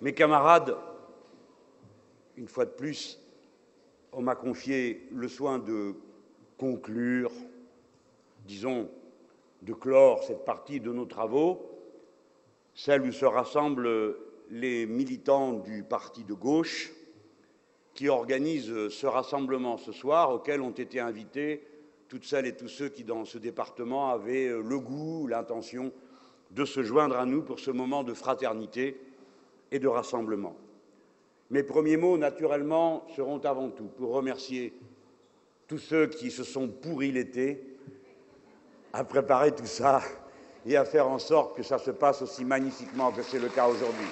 Mes camarades, une fois de plus, on m'a confié le soin de conclure, disons, de clore cette partie de nos travaux, celle où se rassemblent les militants du parti de gauche qui organisent ce rassemblement ce soir, auquel ont été invités toutes celles et tous ceux qui, dans ce département, avaient le goût, l'intention de se joindre à nous pour ce moment de fraternité et de rassemblement. Mes premiers mots, naturellement, seront avant tout pour remercier tous ceux qui se sont pourris l'été à préparer tout ça et à faire en sorte que ça se passe aussi magnifiquement que c'est le cas aujourd'hui.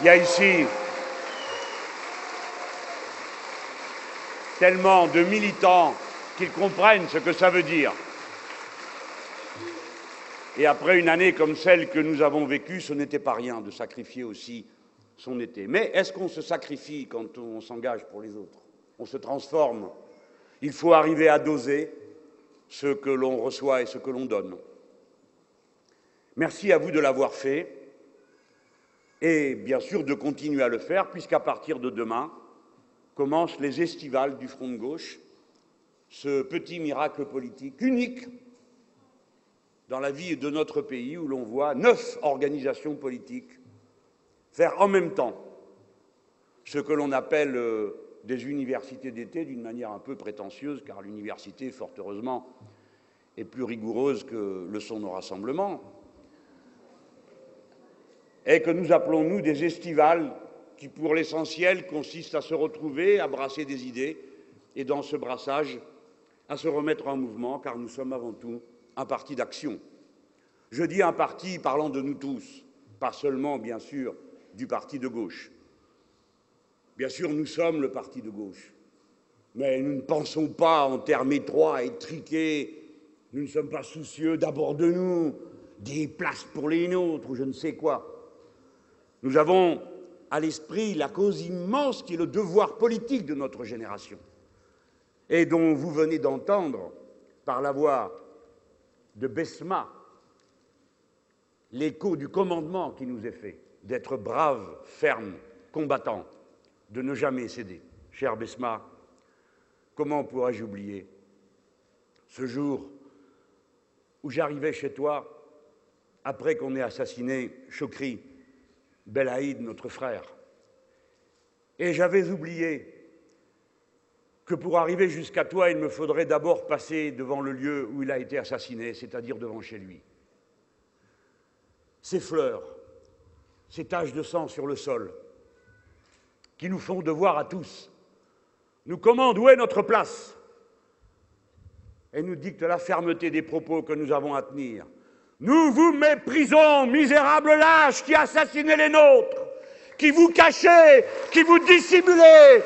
Il y a ici tellement de militants qu'ils comprennent ce que ça veut dire. Et après une année comme celle que nous avons vécue, ce n'était pas rien de sacrifier aussi son été. Mais est-ce qu'on se sacrifie quand on s'engage pour les autres? On se transforme. Il faut arriver à doser ce que l'on reçoit et ce que l'on donne. Merci à vous de l'avoir fait et bien sûr de continuer à le faire, puisqu'à partir de demain commencent les estivales du Front de gauche, ce petit miracle politique unique dans la vie de notre pays où l'on voit 9 organisations politiques faire en même temps ce que l'on appelle des universités d'été d'une manière un peu prétentieuse, car l'université, fort heureusement, est plus rigoureuse que le sont nos rassemblements, et que nous appelons, nous, des estivales qui, pour l'essentiel, consistent à se retrouver, à brasser des idées, et dans ce brassage, à se remettre en mouvement, car nous sommes avant tout un parti d'action. Je dis un parti parlant de nous tous, pas seulement, bien sûr, du parti de gauche. Bien sûr, nous sommes le parti de gauche, mais nous ne pensons pas en termes étroits et triqués. Nous ne sommes pas soucieux d'abord de nous, des places pour les nôtres, ou je ne sais quoi. Nous avons à l'esprit la cause immense qui est le devoir politique de notre génération, et dont vous venez d'entendre, par la voix de Besma, l'écho du commandement qui nous est fait, d'être braves, fermes, combattants, de ne jamais céder. Cher Besma, comment pourrais-je oublier ce jour où j'arrivais chez toi après qu'on ait assassiné Chokri Belaïd, notre frère. Et j'avais oublié que pour arriver jusqu'à toi, il me faudrait d'abord passer devant le lieu où il a été assassiné, c'est-à-dire devant chez lui. Ces fleurs, ces taches de sang sur le sol, qui nous font devoir à tous, nous commandent où est notre place et nous dictent la fermeté des propos que nous avons à tenir. Nous vous méprisons, misérables lâches qui assassinez les nôtres, qui vous cachez, qui vous dissimulez.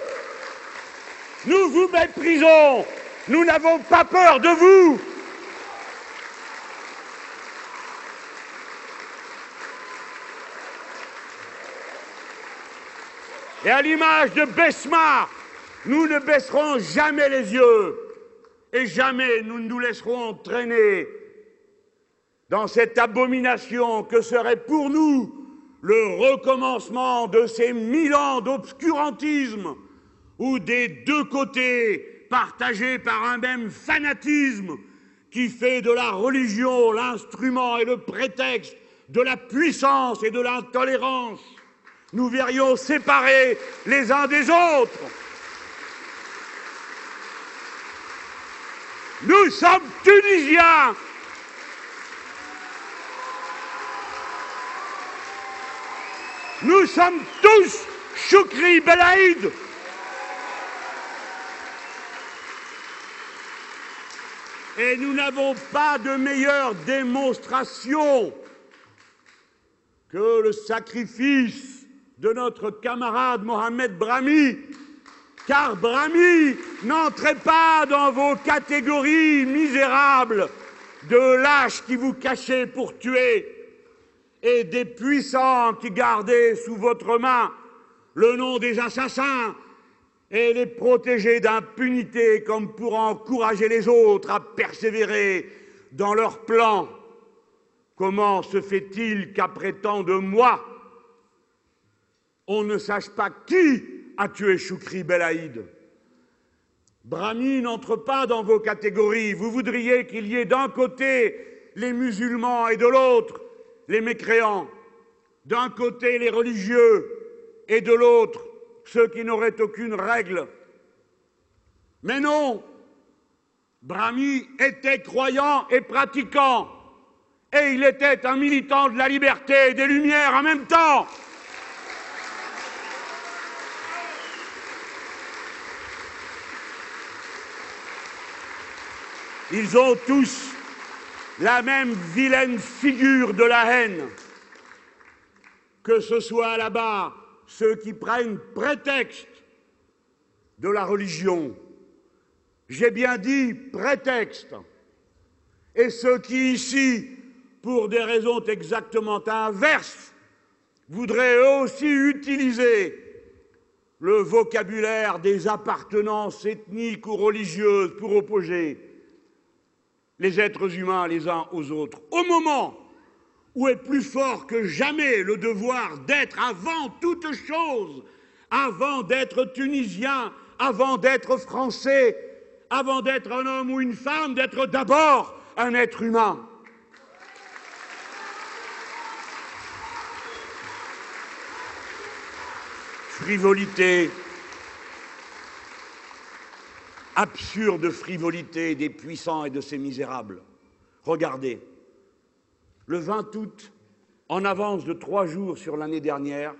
Nous vous méprisons, nous n'avons pas peur de vous. Et à l'image de Besma, nous ne baisserons jamais les yeux et jamais nous ne nous laisserons entraîner dans cette abomination que serait pour nous le recommencement de ces 1000 ans d'obscurantisme où des deux côtés, partagés par un même fanatisme qui fait de la religion l'instrument et le prétexte de la puissance et de l'intolérance, nous verrions séparés les uns des autres. Nous sommes Tunisiens. Nous sommes tous Chokri Belaïd. Et nous n'avons pas de meilleure démonstration que le sacrifice de notre camarade Mohamed Brahmi, car Brahmi n'entrait pas dans vos catégories misérables de lâches qui vous cachaient pour tuer et des puissants qui gardaient sous votre main le nom des assassins et les protéger d'impunité comme pour encourager les autres à persévérer dans leur plan. Comment se fait-il qu'après tant de mois, on ne sache pas qui a tué Chokri Belaïd. Brahmi n'entre pas dans vos catégories. Vous voudriez qu'il y ait d'un côté les musulmans et de l'autre les mécréants, d'un côté les religieux et de l'autre ceux qui n'auraient aucune règle. Mais non, Brahmi était croyant et pratiquant, et il était un militant de la liberté et des Lumières en même temps. Ils ont tous la même vilaine figure de la haine, que ce soit là-bas ceux qui prennent prétexte de la religion, j'ai bien dit prétexte, et ceux qui ici, pour des raisons exactement inverses, voudraient eux aussi utiliser le vocabulaire des appartenances ethniques ou religieuses pour opposer les êtres humains les uns aux autres, au moment où est plus fort que jamais le devoir d'être avant toute chose, avant d'être tunisien, avant d'être français, avant d'être un homme ou une femme, d'être d'abord un être humain. Frivolité, absurde frivolité des puissants et de ces misérables. Regardez, le 20 août, en avance de 3 jours sur l'année dernière,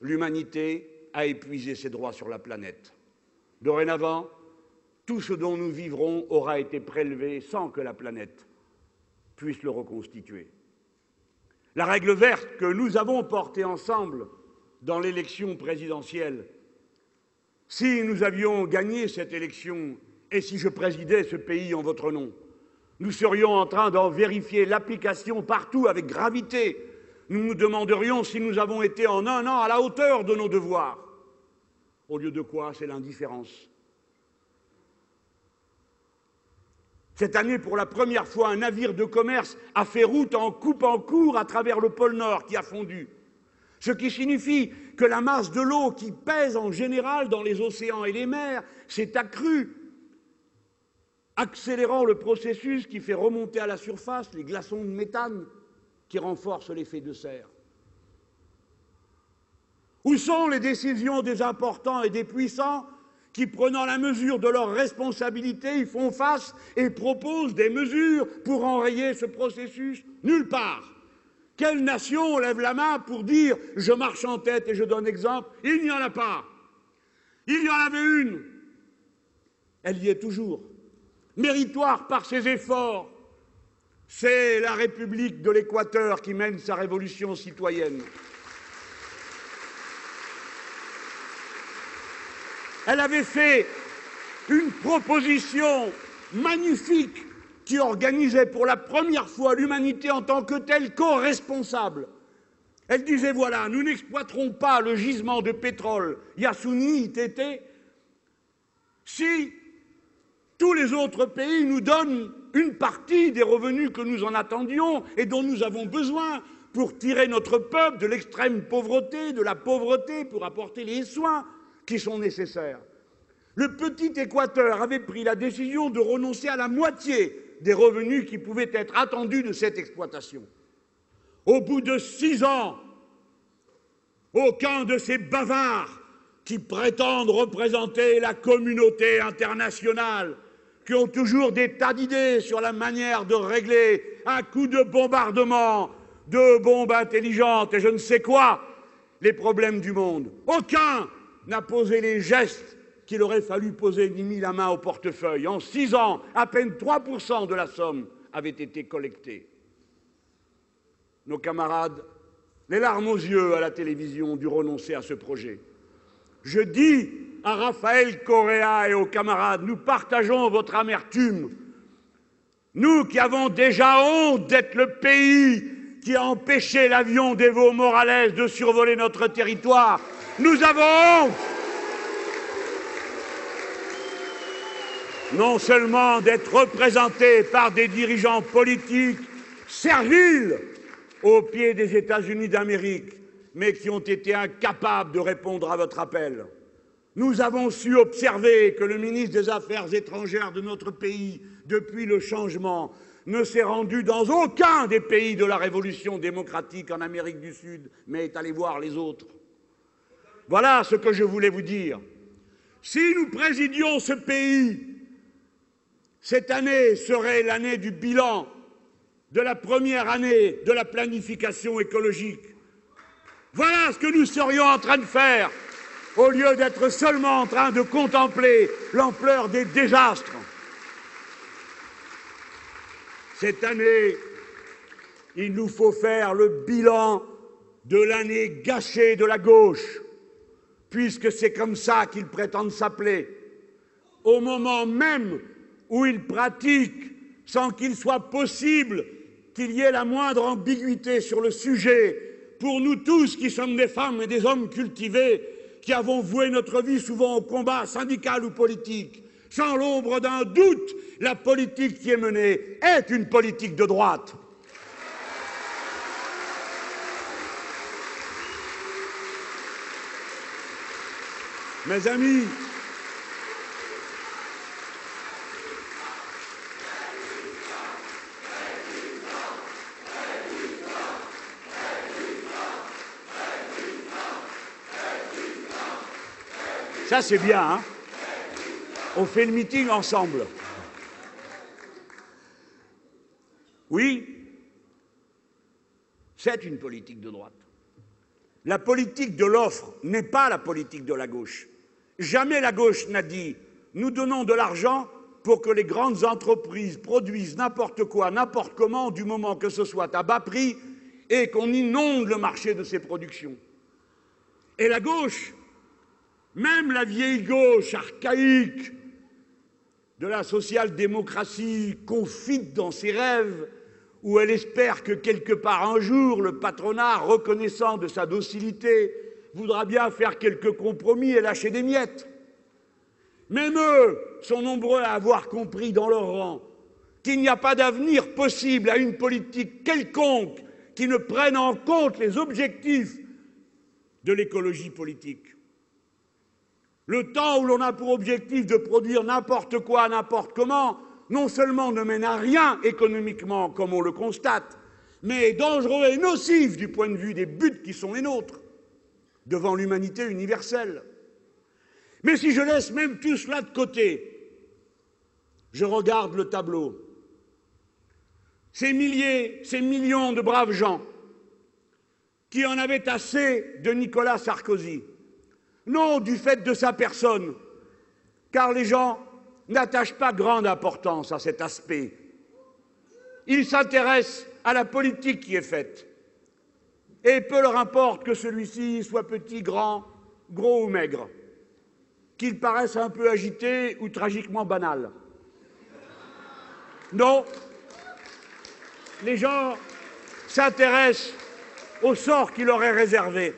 l'humanité a épuisé ses droits sur la planète. Dorénavant, tout ce dont nous vivrons aura été prélevé sans que la planète puisse le reconstituer. La règle verte que nous avons portée ensemble dans l'élection présidentielle, si nous avions gagné cette élection et si je présidais ce pays en votre nom, nous serions en train d'en vérifier l'application partout avec gravité. Nous nous demanderions si nous avons été en un an à la hauteur de nos devoirs. Au lieu de quoi, c'est l'indifférence. Cette année, pour la première fois, un navire de commerce a fait route en coupant court à travers le pôle Nord qui a fondu. Ce qui signifie que la masse de l'eau qui pèse en général dans les océans et les mers s'est accrue, accélérant le processus qui fait remonter à la surface les glaçons de méthane qui renforcent l'effet de serre. Où sont les décisions des importants et des puissants qui, prenant la mesure de leurs responsabilités, y font face et proposent des mesures pour enrayer ce processus? Nulle part. Quelle nation lève la main pour dire « je marche en tête et je donne exemple » Il n'y en a pas. Il y en avait une. Elle y est toujours. Méritoire par ses efforts, c'est la République de l'Équateur qui mène sa révolution citoyenne. Elle avait fait une proposition magnifique qui organisait pour la première fois l'humanité en tant que telle co-responsable. Elle disait, voilà, nous n'exploiterons pas le gisement de pétrole Yasuni, ITT, si tous les autres pays nous donnent une partie des revenus que nous en attendions et dont nous avons besoin pour tirer notre peuple de l'extrême pauvreté, de la pauvreté, pour apporter les soins qui sont nécessaires. Le petit Équateur avait pris la décision de renoncer à la moitié des revenus qui pouvaient être attendus de cette exploitation. Au bout de 6 ans, aucun de ces bavards qui prétendent représenter la communauté internationale, qui ont toujours des tas d'idées sur la manière de régler un coup de bombardement, de bombes intelligentes et je ne sais quoi, les problèmes du monde. Aucun n'a posé les gestes qu'il aurait fallu poser ni mis la main au portefeuille. En 6 ans, à peine 3% de la somme avait été collectée. Nos camarades, les larmes aux yeux à la télévision, ont dû renoncer à ce projet. Je dis à Raphaël Correa et aux camarades, nous partageons votre amertume. Nous qui avons déjà honte d'être le pays qui a empêché l'avion d'Evo Morales de survoler notre territoire, nous avons honte non seulement d'être représentés par des dirigeants politiques serviles au pied des États-Unis d'Amérique, mais qui ont été incapables de répondre à votre appel. Nous avons su observer que le ministre des Affaires étrangères de notre pays, depuis le changement, ne s'est rendu dans aucun des pays de la révolution démocratique en Amérique du Sud, mais est allé voir les autres. Voilà ce que je voulais vous dire. Si nous présidions ce pays, cette année serait l'année du bilan de la première année de la planification écologique. Voilà ce que nous serions en train de faire, au lieu d'être seulement en train de contempler l'ampleur des désastres. Cette année, il nous faut faire le bilan de l'année gâchée de la gauche, puisque c'est comme ça qu'ils prétendent s'appeler, au moment même où ils pratiquent, sans qu'il soit possible qu'il y ait la moindre ambiguïté sur le sujet, pour nous tous qui sommes des femmes et des hommes cultivés, qui avons voué notre vie souvent au combat syndical ou politique. Sans l'ombre d'un doute, la politique qui est menée est une politique de droite. Mes amis, ça c'est bien, hein? On fait le meeting ensemble. Oui, c'est une politique de droite. La politique de l'offre n'est pas la politique de la gauche. Jamais la gauche n'a dit « Nous donnons de l'argent pour que les grandes entreprises produisent n'importe quoi, n'importe comment, du moment que ce soit à bas prix et qu'on inonde le marché de ces productions. » Et la gauche, même la vieille gauche archaïque de la social-démocratie, confite dans ses rêves où elle espère que quelque part un jour le patronat, reconnaissant de sa docilité, voudra bien faire quelques compromis et lâcher des miettes. Même eux sont nombreux à avoir compris dans leur rang qu'il n'y a pas d'avenir possible à une politique quelconque qui ne prenne en compte les objectifs de l'écologie politique. Le temps où l'on a pour objectif de produire n'importe quoi, n'importe comment, non seulement ne mène à rien économiquement, comme on le constate, mais est dangereux et nocif du point de vue des buts qui sont les nôtres, devant l'humanité universelle. Mais si je laisse même tout cela de côté, je regarde le tableau. Ces milliers, ces millions de braves gens qui en avaient assez de Nicolas Sarkozy, non du fait de sa personne, car les gens n'attachent pas grande importance à cet aspect. Ils s'intéressent à la politique qui est faite, et peu leur importe que celui-ci soit petit, grand, gros ou maigre, qu'il paraisse un peu agité ou tragiquement banal. Non, les gens s'intéressent au sort qui leur est réservé.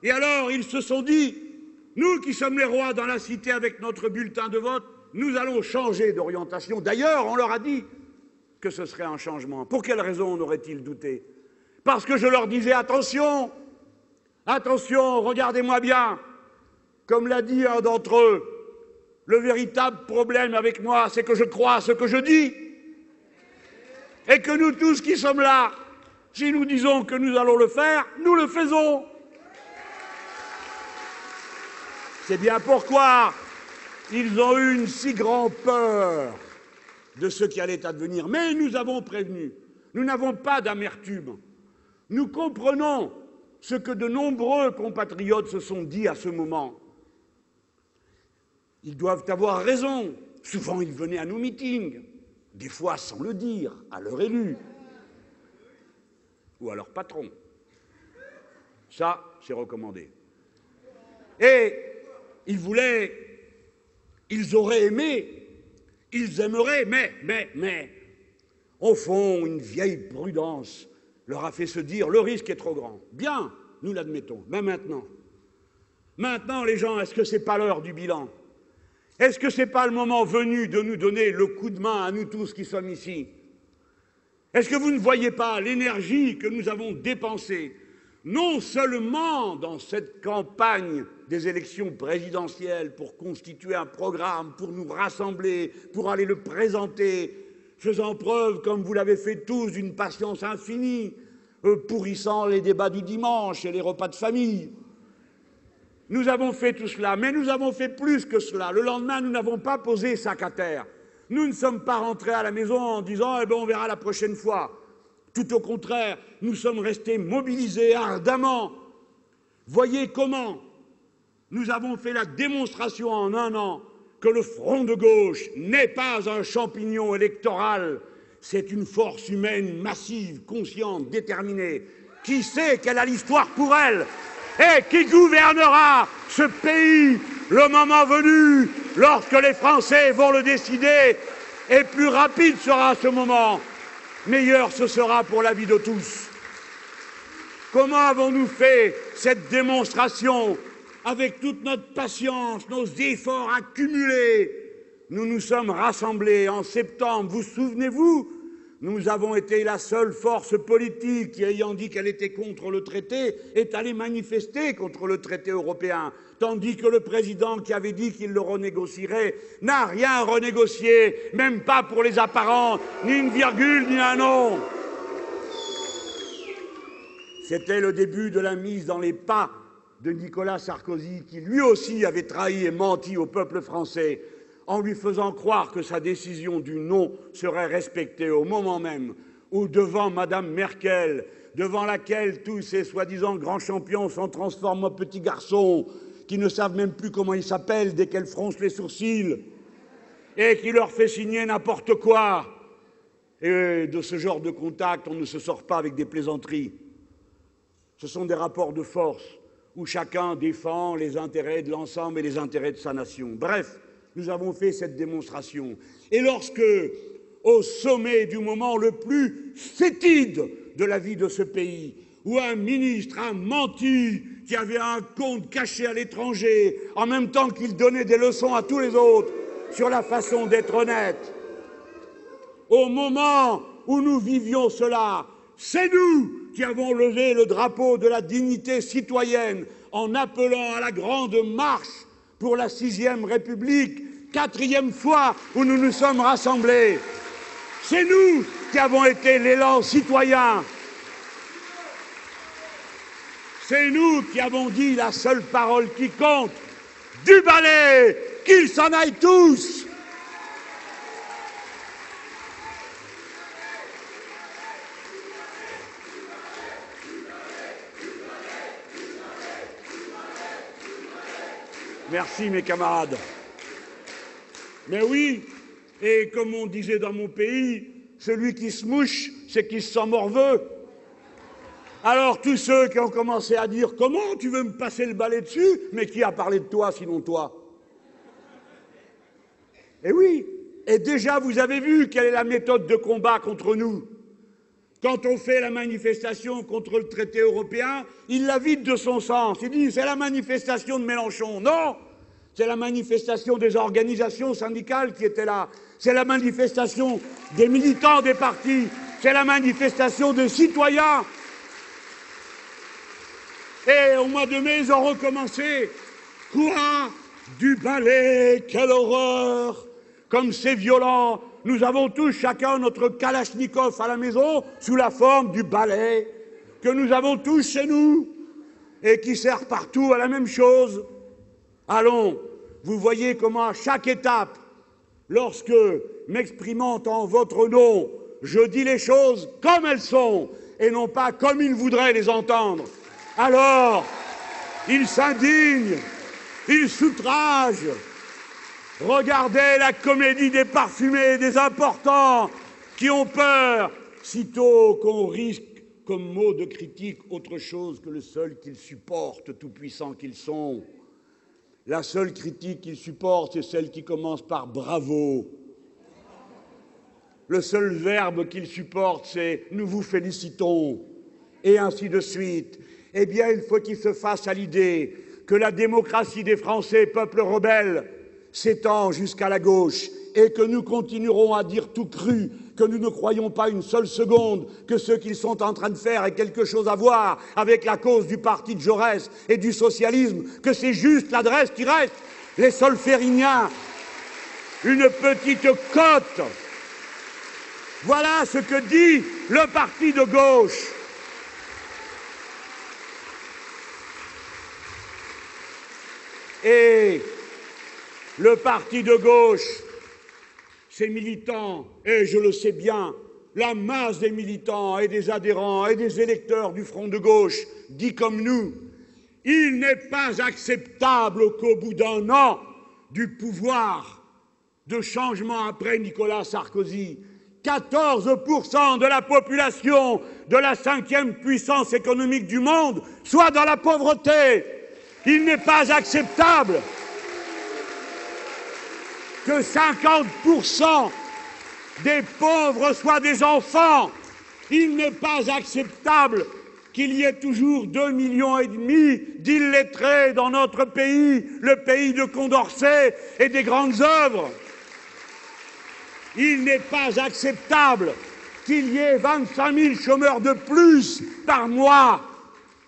Et alors, ils se sont dit, nous qui sommes les rois dans la cité avec notre bulletin de vote, nous allons changer d'orientation. D'ailleurs, on leur a dit que ce serait un changement. Pour quelle raison on aurait-il douté? Parce que je leur disais, attention, attention, regardez-moi bien. Comme l'a dit un d'entre eux, le véritable problème avec moi, c'est que je crois à ce que je dis. Et que nous tous qui sommes là, si nous disons que nous allons le faire, nous le faisons. C'est bien pourquoi ils ont eu une si grande peur de ce qui allait advenir. Mais nous avons prévenu, nous n'avons pas d'amertume. Nous comprenons ce que de nombreux compatriotes se sont dit à ce moment. Ils doivent avoir raison. Souvent, ils venaient à nos meetings, des fois sans le dire, à leur élu ou à leur patron. Ça, c'est recommandé. Et ils voulaient, ils auraient aimé, ils aimeraient, mais, au fond, une vieille prudence leur a fait se dire, le risque est trop grand. Bien, nous l'admettons, mais maintenant. Maintenant, les gens, est-ce que c'est pas l'heure du bilan? Est-ce que c'est pas le moment venu de nous donner le coup de main à nous tous qui sommes ici? Est-ce que vous ne voyez pas l'énergie que nous avons dépensée, non seulement dans cette campagne des élections présidentielles pour constituer un programme, pour nous rassembler, pour aller le présenter, faisant preuve, comme vous l'avez fait tous, d'une patience infinie, pourrissant les débats du dimanche et les repas de famille. Nous avons fait tout cela, mais nous avons fait plus que cela. Le lendemain, nous n'avons pas posé sac à terre. Nous ne sommes pas rentrés à la maison en disant « Eh bien, on verra la prochaine fois ». Tout au contraire, nous sommes restés mobilisés ardemment. Voyez comment nous avons fait la démonstration en un an que le front de gauche n'est pas un champignon électoral, c'est une force humaine massive, consciente, déterminée, qui sait qu'elle a l'histoire pour elle et qui gouvernera ce pays le moment venu, lorsque les Français vont le décider, et plus rapide sera ce moment, meilleur ce sera pour la vie de tous. Comment avons-nous fait cette démonstration ? Avec toute notre patience, nos efforts accumulés, nous nous sommes rassemblés en septembre. Vous souvenez-vous, nous avons été la seule force politique qui, ayant dit qu'elle était contre le traité, est allée manifester contre le traité européen, tandis que le président qui avait dit qu'il le renégocierait n'a rien renégocié, même pas pour les apparents, ni une virgule, ni un nom. C'était le début de la mise dans les pas de Nicolas Sarkozy, qui lui aussi avait trahi et menti au peuple français en lui faisant croire que sa décision du non serait respectée au moment même où, devant Madame Merkel, devant laquelle tous ces soi-disant grands champions s'en transforment en petits garçons qui ne savent même plus comment ils s'appellent dès qu'elle fronce les sourcils et qui leur fait signer n'importe quoi. Et de ce genre de contact, on ne se sort pas avec des plaisanteries. Ce sont des rapports de force où chacun défend les intérêts de l'ensemble et les intérêts de sa nation. Bref, nous avons fait cette démonstration. Et lorsque, au sommet du moment le plus fétide de la vie de ce pays, où un ministre a menti, qui avait un compte caché à l'étranger, en même temps qu'il donnait des leçons à tous les autres sur la façon d'être honnête, au moment où nous vivions cela, c'est nous qui avons levé le drapeau de la dignité citoyenne en appelant à la grande marche pour la 6e République, 4e fois où nous nous sommes rassemblés. C'est nous qui avons été l'élan citoyen. C'est nous qui avons dit la seule parole qui compte, du balai, qu'ils s'en aillent tous. Merci, mes camarades. Mais oui, et comme on disait dans mon pays, celui qui se mouche, c'est qui se sent morveux. Alors, tous ceux qui ont commencé à dire « Comment tu veux me passer le balai dessus ?» Mais qui a parlé de toi, sinon toi? Et oui, et déjà, vous avez vu quelle est la méthode de combat contre nous. Quand on fait la manifestation contre le traité européen, il la vide de son sens. Il dit « c'est la manifestation de Mélenchon ». Non, c'est la manifestation des organisations syndicales qui étaient là. C'est la manifestation des militants des partis. C'est la manifestation des citoyens. Et au mois de mai, ils ont recommencé. Quoi ? Du balai, quelle horreur ! Comme c'est violent. Nous avons tous chacun notre Kalachnikov à la maison sous la forme du balai que nous avons tous chez nous et qui sert partout à la même chose. Allons, vous voyez comment à chaque étape, lorsque, m'exprimant en votre nom, je dis les choses comme elles sont et non pas comme ils voudraient les entendre, alors ils s'indignent, ils s'outragent. Regardez la comédie des parfumés, des importants, qui ont peur, sitôt qu'on risque comme mot de critique autre chose que le seul qu'ils supportent, tout puissants qu'ils sont. La seule critique qu'ils supportent, c'est celle qui commence par « bravo ». Le seul verbe qu'ils supportent, c'est « nous vous félicitons », et ainsi de suite. Eh bien, il faut qu'ils se fassent à l'idée que la démocratie des Français, peuple rebelle, s'étend jusqu'à la gauche et que nous continuerons à dire tout cru que nous ne croyons pas une seule seconde que ce qu'ils sont en train de faire ait quelque chose à voir avec la cause du parti de Jaurès et du socialisme, que c'est juste l'adresse qui reste. Les Solfériniens, une petite cote. Voilà ce que dit le parti de gauche. Et le parti de gauche, ses militants, et je le sais bien, la masse des militants et des adhérents et des électeurs du Front de gauche dit comme nous, il n'est pas acceptable qu'au bout d'un an du pouvoir de changement après Nicolas Sarkozy, 14% de la population de la 5e puissance économique du monde soit dans la pauvreté. Il n'est pas acceptable que 50% des pauvres soient des enfants. Il n'est pas acceptable qu'il y ait toujours 2,5 millions d'illettrés dans notre pays, le pays de Condorcet et des grandes œuvres. Il n'est pas acceptable qu'il y ait 25 000 chômeurs de plus par mois.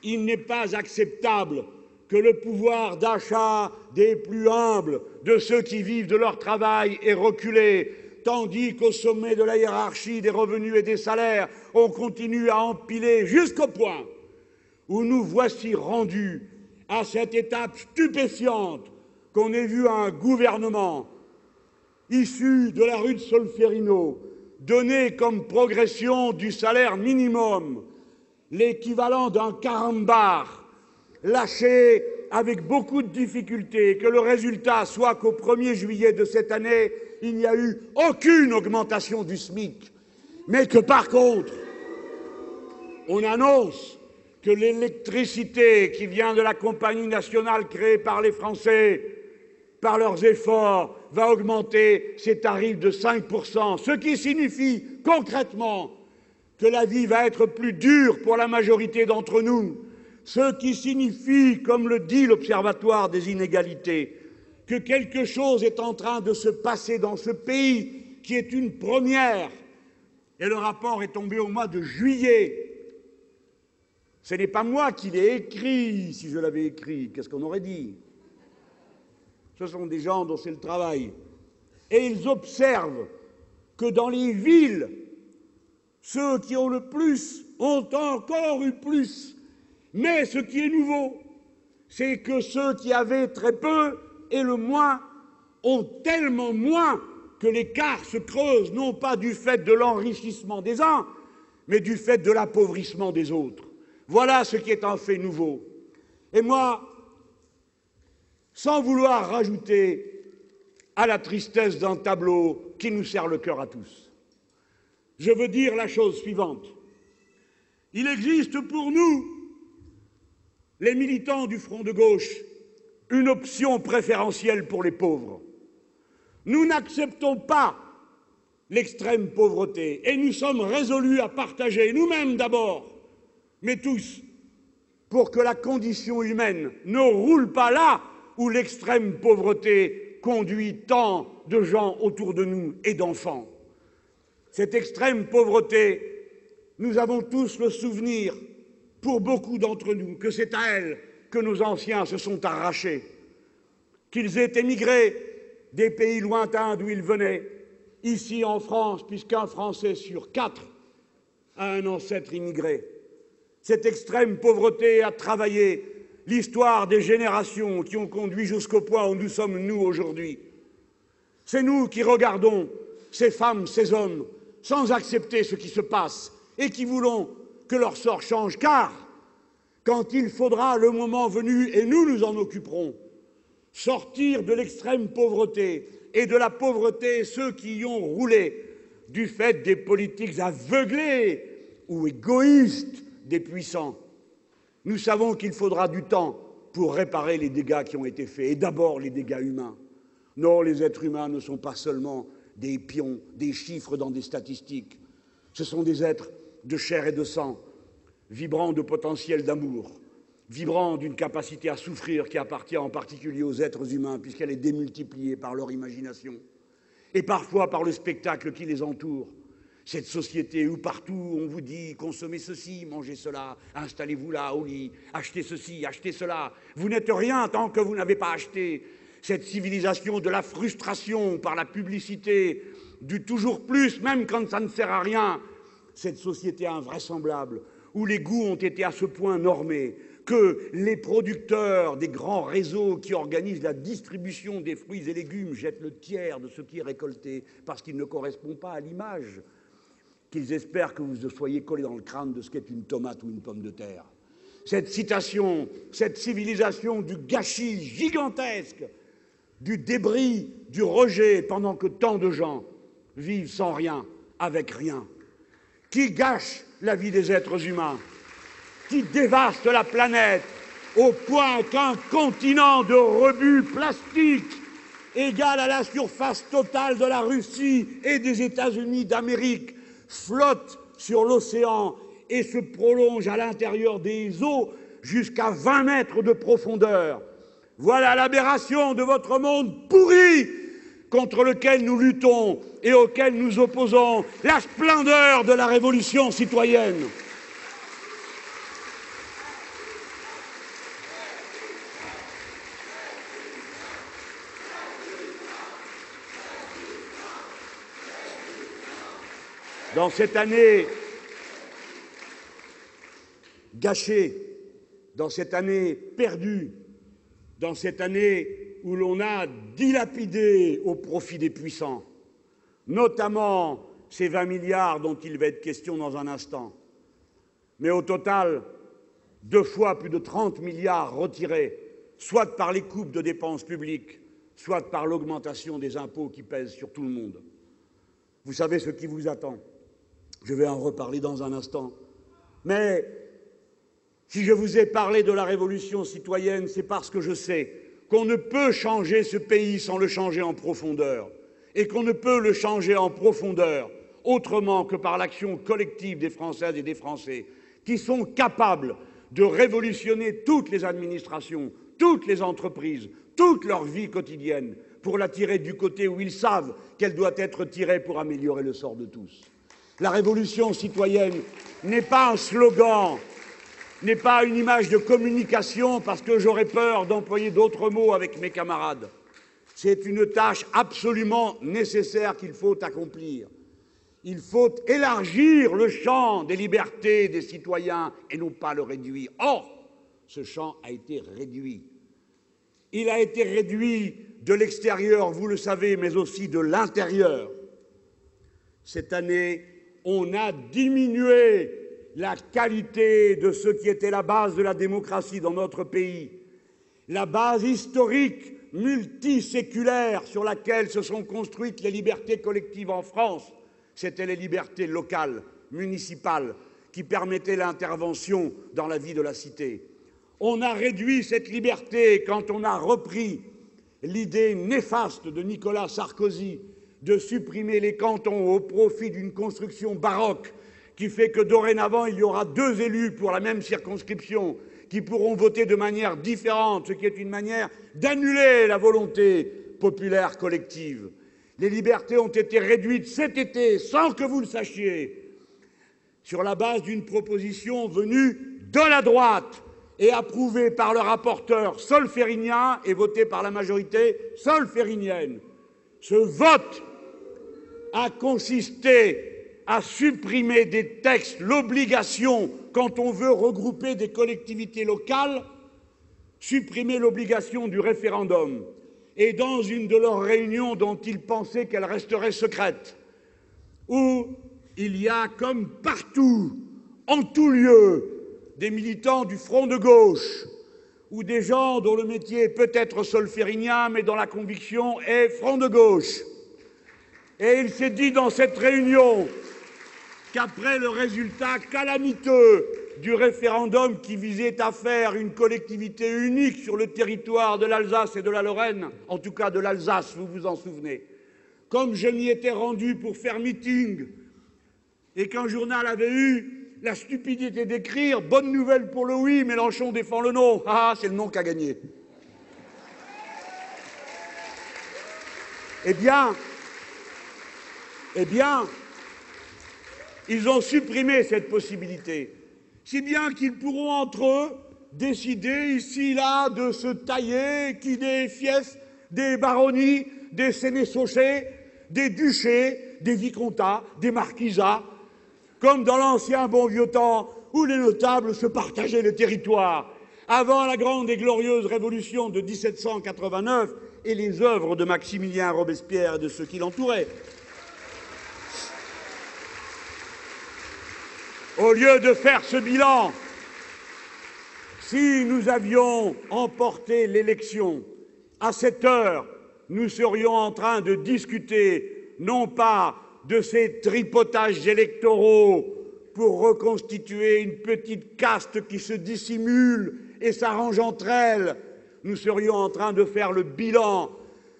Il n'est pas acceptable que le pouvoir d'achat des plus humbles, de ceux qui vivent de leur travail, est reculé, tandis qu'au sommet de la hiérarchie des revenus et des salaires, on continue à empiler jusqu'au point où nous voici rendus à cette étape stupéfiante qu'on ait vu un gouvernement issu de la rue de Solferino donner comme progression du salaire minimum l'équivalent d'un carambar, lâché avec beaucoup de difficultés, que le résultat soit qu'au 1er juillet de cette année, il n'y a eu aucune augmentation du SMIC, mais que par contre, on annonce que l'électricité qui vient de la compagnie nationale créée par les Français, par leurs efforts, va augmenter ses tarifs de 5%, ce qui signifie concrètement que la vie va être plus dure pour la majorité d'entre nous. Ce qui signifie, comme le dit l'Observatoire des inégalités, que quelque chose est en train de se passer dans ce pays qui est une première. Et le rapport est tombé au mois de juillet. Ce n'est pas moi qui l'ai écrit. Si je l'avais écrit, qu'est-ce qu'on aurait dit? Ce sont des gens dont c'est le travail. Et ils observent que dans les villes, ceux qui ont le plus ont encore eu plus. Mais ce qui est nouveau, c'est que ceux qui avaient très peu et le moins ont tellement moins que l'écart se creuse, non pas du fait de l'enrichissement des uns, mais du fait de l'appauvrissement des autres. Voilà ce qui est un fait nouveau. Et moi, sans vouloir rajouter à la tristesse d'un tableau qui nous serre le cœur à tous, je veux dire la chose suivante. Il existe pour nous, les militants du Front de gauche, une option préférentielle pour les pauvres. Nous n'acceptons pas l'extrême pauvreté et nous sommes résolus à partager, nous-mêmes d'abord, mais tous, pour que la condition humaine ne roule pas là où l'extrême pauvreté conduit tant de gens autour de nous et d'enfants. Cette extrême pauvreté, nous avons tous le souvenir, pour beaucoup d'entre nous, que c'est à elle que nos anciens se sont arrachés, qu'ils aient émigré des pays lointains d'où ils venaient, ici en France, puisqu'un Français sur 4 a un ancêtre immigré. Cette extrême pauvreté a travaillé l'histoire des générations qui ont conduit jusqu'au point où nous sommes, nous, aujourd'hui. C'est nous qui regardons ces femmes, ces hommes, sans accepter ce qui se passe, et qui voulons que leur sort change, car quand il faudra, le moment venu, et nous nous en occuperons, sortir de l'extrême pauvreté et de la pauvreté ceux qui y ont roulé du fait des politiques aveuglées ou égoïstes des puissants, nous savons qu'il faudra du temps pour réparer les dégâts qui ont été faits, et d'abord les dégâts humains. Non, les êtres humains ne sont pas seulement des pions, des chiffres dans des statistiques, ce sont des êtres de chair et de sang, vibrant de potentiel d'amour, vibrant d'une capacité à souffrir qui appartient en particulier aux êtres humains, puisqu'elle est démultipliée par leur imagination, et parfois par le spectacle qui les entoure. Cette société où partout on vous dit « consommez ceci, mangez cela, installez-vous là au lit, achetez ceci, achetez cela ». Vous n'êtes rien tant que vous n'avez pas acheté. Cette civilisation de la frustration par la publicité, du toujours plus, même quand ça ne sert à rien. Cette société invraisemblable où les goûts ont été à ce point normés que les producteurs des grands réseaux qui organisent la distribution des fruits et légumes jettent le tiers de ce qui est récolté parce qu'il ne correspond pas à l'image qu'ils espèrent que vous soyez collé dans le crâne de ce qu'est une tomate ou une pomme de terre. Cette citation, cette civilisation du gâchis gigantesque, du débris, du rejet, pendant que tant de gens vivent sans rien, avec rien, qui gâche la vie des êtres humains, qui dévaste la planète au point qu'un continent de rebuts plastiques égal à la surface totale de la Russie et des États-Unis d'Amérique flotte sur l'océan et se prolonge à l'intérieur des eaux jusqu'à 20 mètres de profondeur. Voilà l'aberration de votre monde pourri contre lequel nous luttons et auquel nous opposons la splendeur de la révolution citoyenne. Dans cette année gâchée, dans cette année perdue, dans cette année où l'on a dilapidé au profit des puissants, notamment ces 20 milliards dont il va être question dans un instant, mais au total, 2 fois plus de 30 milliards retirés, soit par les coupes de dépenses publiques, soit par l'augmentation des impôts qui pèsent sur tout le monde. Vous savez ce qui vous attend. Je vais en reparler dans un instant. Mais si je vous ai parlé de la révolution citoyenne, c'est parce que je sais qu'on ne peut changer ce pays sans le changer en profondeur, et qu'on ne peut le changer en profondeur autrement que par l'action collective des Françaises et des Français, qui sont capables de révolutionner toutes les administrations, toutes les entreprises, toute leur vie quotidienne, pour la tirer du côté où ils savent qu'elle doit être tirée pour améliorer le sort de tous. La révolution citoyenne n'est pas un slogan, n'est pas une image de communication, parce que j'aurais peur d'employer d'autres mots avec mes camarades. C'est une tâche absolument nécessaire qu'il faut accomplir. Il faut élargir le champ des libertés des citoyens et non pas le réduire. Or, ce champ a été réduit. Il a été réduit de l'extérieur, vous le savez, mais aussi de l'intérieur. Cette année, on a diminué la qualité de ce qui était la base de la démocratie dans notre pays, la base historique multiséculaire sur laquelle se sont construites les libertés collectives en France. C'étaient les libertés locales, municipales, qui permettaient l'intervention dans la vie de la cité. On a réduit cette liberté quand on a repris l'idée néfaste de Nicolas Sarkozy de supprimer les cantons au profit d'une construction baroque qui fait que dorénavant il y aura 2 élus pour la même circonscription qui pourront voter de manière différente, ce qui est une manière d'annuler la volonté populaire collective. Les libertés ont été réduites cet été, sans que vous le sachiez, sur la base d'une proposition venue de la droite et approuvée par le rapporteur solférrinien et votée par la majorité solférrinienne. Ce vote a consisté à supprimer des textes l'obligation, quand on veut regrouper des collectivités locales, supprimer l'obligation du référendum. Et dans une de leurs réunions dont ils pensaient qu'elle resterait secrète, où il y a, comme partout, en tout lieu, des militants du front de gauche, ou des gens dont le métier est peut-être solférrinien, mais dont la conviction est front de gauche. Et il s'est dit dans cette réunion qu'après le résultat calamiteux du référendum qui visait à faire une collectivité unique sur le territoire de l'Alsace et de la Lorraine, en tout cas de l'Alsace, vous vous en souvenez, comme je m'y étais rendu pour faire meeting et qu'un journal avait eu la stupidité d'écrire « Bonne nouvelle pour le oui, Mélenchon défend le non ». Ah, c'est le non qu'a gagné. Eh bien, Ils ont supprimé cette possibilité, si bien qu'ils pourront entre eux décider ici, là, de se tailler, qui des fiefs, des baronnies, des sénéchaussées, des duchés, des vicomtats, des marquisats, comme dans l'ancien bon vieux temps où les notables se partageaient les territoires, avant la grande et glorieuse révolution de 1789 et les œuvres de Maximilien Robespierre et de ceux qui l'entouraient. Au lieu de faire ce bilan, si nous avions emporté l'élection, à cette heure, nous serions en train de discuter, non pas de ces tripotages électoraux pour reconstituer une petite caste qui se dissimule et s'arrange entre elles, nous serions en train de faire le bilan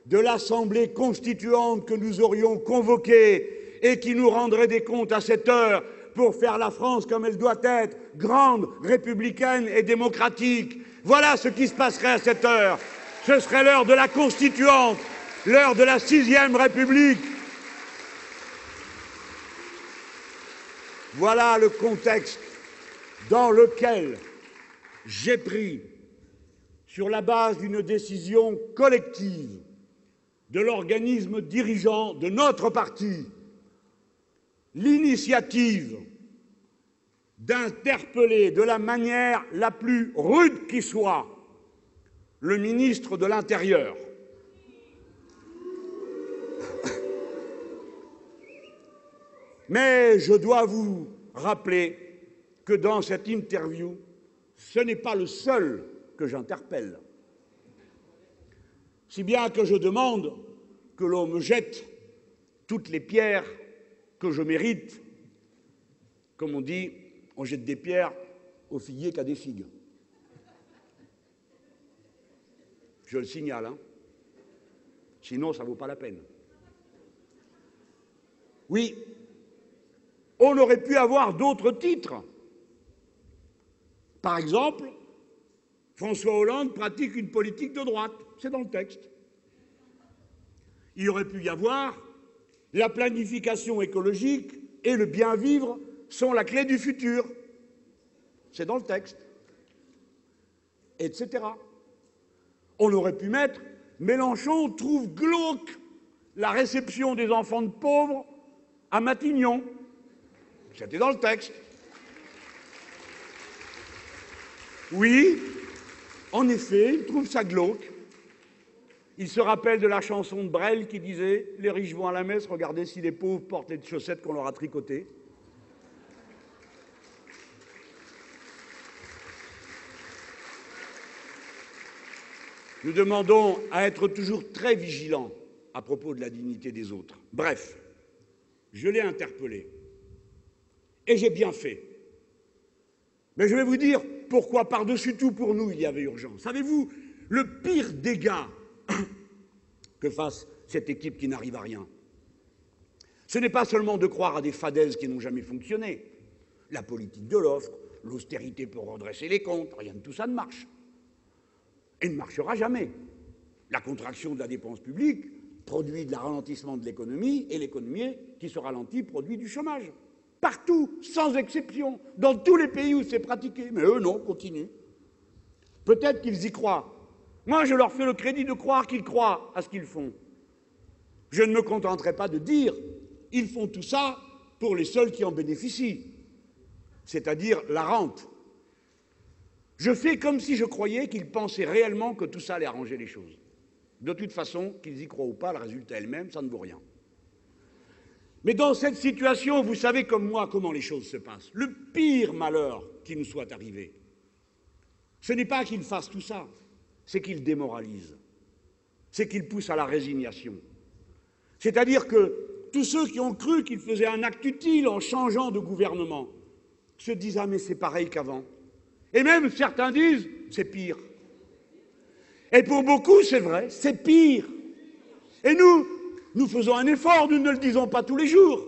de l'Assemblée constituante que nous aurions convoquée et qui nous rendrait des comptes à cette heure pour faire la France comme elle doit être, grande, républicaine et démocratique. Voilà ce qui se passerait à cette heure. Ce serait l'heure de la Constituante, l'heure de la 6e République. Voilà le contexte dans lequel j'ai pris, sur la base d'une décision collective de l'organisme dirigeant de notre parti, l'initiative d'interpeller de la manière la plus rude qui soit le ministre de l'Intérieur. Mais je dois vous rappeler que dans cette interview, ce n'est pas le seul que j'interpelle. Si bien que je demande que l'on me jette toutes les pierres que je mérite. Comme on dit, on jette des pierres au figuier qu'à des figues. Je le signale, hein. Sinon, ça ne vaut pas la peine. Oui, on aurait pu avoir d'autres titres. Par exemple, François Hollande pratique une politique de droite. C'est dans le texte. Il aurait pu y avoir « La planification écologique et le bien-vivre sont la clé du futur ». C'est dans le texte. Etc. On aurait pu mettre « Mélenchon trouve glauque la réception des enfants de pauvres à Matignon ». C'était dans le texte. Oui, en effet, il trouve ça glauque. Il se rappelle de la chanson de Brel qui disait « Les riches vont à la messe, regardez si les pauvres portent les chaussettes qu'on leur a tricotées. » Nous demandons à être toujours très vigilants à propos de la dignité des autres. Bref, je l'ai interpellé. Et j'ai bien fait. Mais je vais vous dire pourquoi, par-dessus tout, pour nous, il y avait urgence. Savez-vous, le pire dégât que fasse cette équipe qui n'arrive à rien, ce n'est pas seulement de croire à des fadaises qui n'ont jamais fonctionné. La politique de l'offre, l'austérité pour redresser les comptes, rien de tout ça ne marche. Et ne marchera jamais. La contraction de la dépense publique produit de la ralentissement de l'économie, et l'économie qui se ralentit produit du chômage. Partout, sans exception, dans tous les pays où c'est pratiqué. Mais eux, non, continuent. Peut-être qu'ils y croient. Moi, je leur fais le crédit de croire qu'ils croient à ce qu'ils font. Je ne me contenterai pas de dire « ils font tout ça pour les seuls qui en bénéficient », c'est-à-dire la rente. Je fais comme si je croyais qu'ils pensaient réellement que tout ça allait arranger les choses. De toute façon, qu'ils y croient ou pas, le résultat elle-même, ça ne vaut rien. Mais dans cette situation, vous savez comme moi comment les choses se passent. Le pire malheur qui nous soit arrivé, ce n'est pas qu'ils fassent tout ça. C'est qu'il démoralise, c'est qu'il pousse à la résignation. C'est-à-dire que tous ceux qui ont cru qu'ils faisaient un acte utile en changeant de gouvernement se disent « Ah mais c'est pareil qu'avant ». Et même certains disent « C'est pire ». Et pour beaucoup, c'est vrai, c'est pire. Et nous, nous faisons un effort, nous ne le disons pas tous les jours.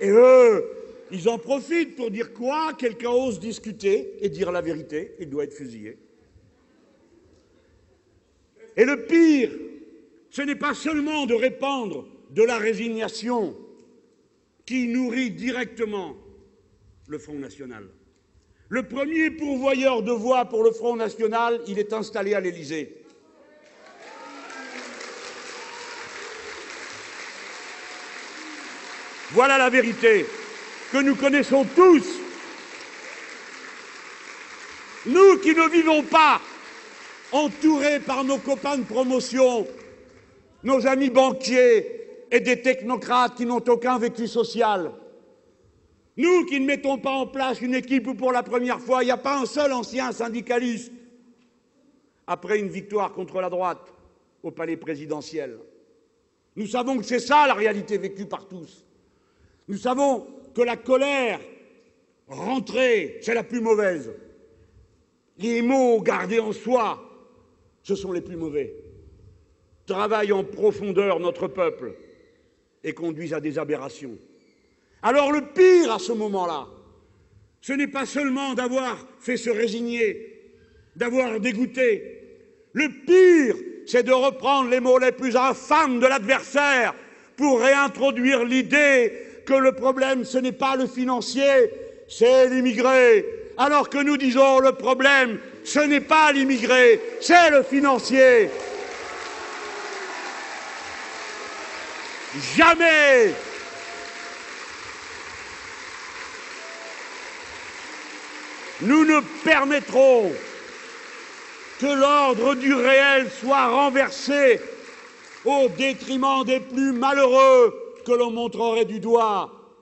Et eux, ils en profitent pour dire quoi? Quelqu'un ose discuter et dire la vérité, il doit être fusillé. Et le pire, ce n'est pas seulement de répandre de la résignation, qui nourrit directement le Front national. Le premier pourvoyeur de voix pour le Front national, il est installé à l'Élysée. Voilà la vérité que nous connaissons tous. Nous qui ne vivons pas entourés par nos copains de promotion, nos amis banquiers et des technocrates qui n'ont aucun vécu social. Nous qui ne mettons pas en place une équipe où pour la première fois, il n'y a pas un seul ancien syndicaliste après une victoire contre la droite au palais présidentiel. Nous savons que c'est ça la réalité vécue par tous. Nous savons que la colère rentrée, c'est la plus mauvaise. Les mots gardés en soi, ce sont les plus mauvais. Travaillent en profondeur notre peuple et conduisent à des aberrations. Alors le pire à ce moment-là, ce n'est pas seulement d'avoir fait se résigner, d'avoir dégoûté. Le pire, c'est de reprendre les mots les plus infâmes de l'adversaire pour réintroduire l'idée que le problème, ce n'est pas le financier, c'est l'immigré. Alors que nous disons, le problème, ce n'est pas l'immigré, c'est le financier. Jamais, nous ne permettrons que l'ordre du réel soit renversé au détriment des plus malheureux que l'on montrerait du doigt.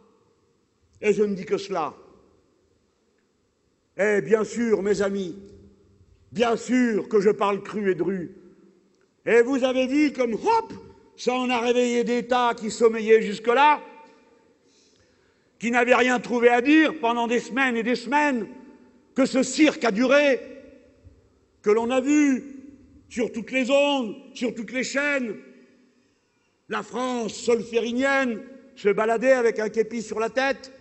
Et je ne dis que cela. Et bien sûr, mes amis, bien sûr que je parle cru et dru. Et vous avez vu comme, hop, ça en a réveillé des tas qui sommeillaient jusque-là, qui n'avaient rien trouvé à dire pendant des semaines, que ce cirque a duré, que l'on a vu sur toutes les ondes, sur toutes les chaînes. La France solférinienne se baladait avec un képi sur la tête,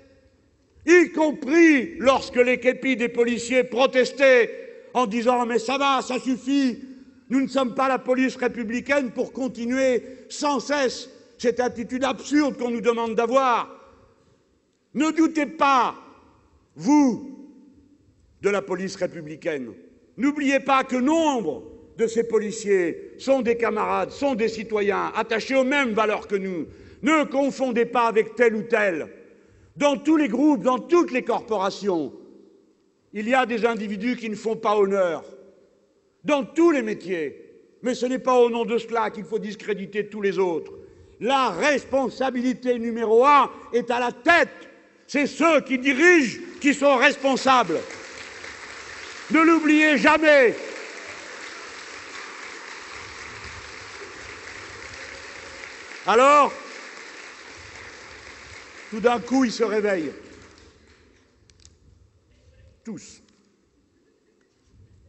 y compris lorsque les képis des policiers protestaient en disant « Mais ça va, ça suffit, nous ne sommes pas la police républicaine pour continuer sans cesse cette attitude absurde qu'on nous demande d'avoir. » Ne doutez pas, vous, de la police républicaine. N'oubliez pas que nombre de ces policiers sont des camarades, sont des citoyens, attachés aux mêmes valeurs que nous. Ne confondez pas avec tel ou tel. Dans tous les groupes, dans toutes les corporations, il y a des individus qui ne font pas honneur. Dans tous les métiers. Mais ce n'est pas au nom de cela qu'il faut discréditer tous les autres. La responsabilité numéro un est à la tête. C'est ceux qui dirigent qui sont responsables. Ne l'oubliez jamais. Alors, tout d'un coup, ils se réveillent. Tous.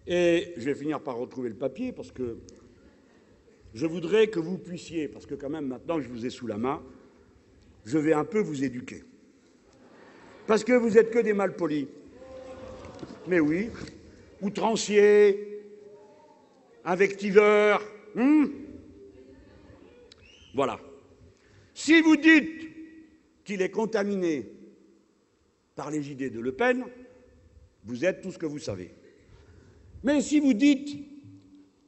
Et je vais finir par retrouver le papier, parce que je voudrais que vous puissiez, parce que quand même, maintenant que je vous ai sous la main, je vais un peu vous éduquer. Parce que vous êtes que des malpolis. Mais oui, outranciers, invectiveurs, voilà. Si vous dites qu'il est contaminé par les idées de Le Pen, vous êtes tout ce que vous savez. Mais si vous dites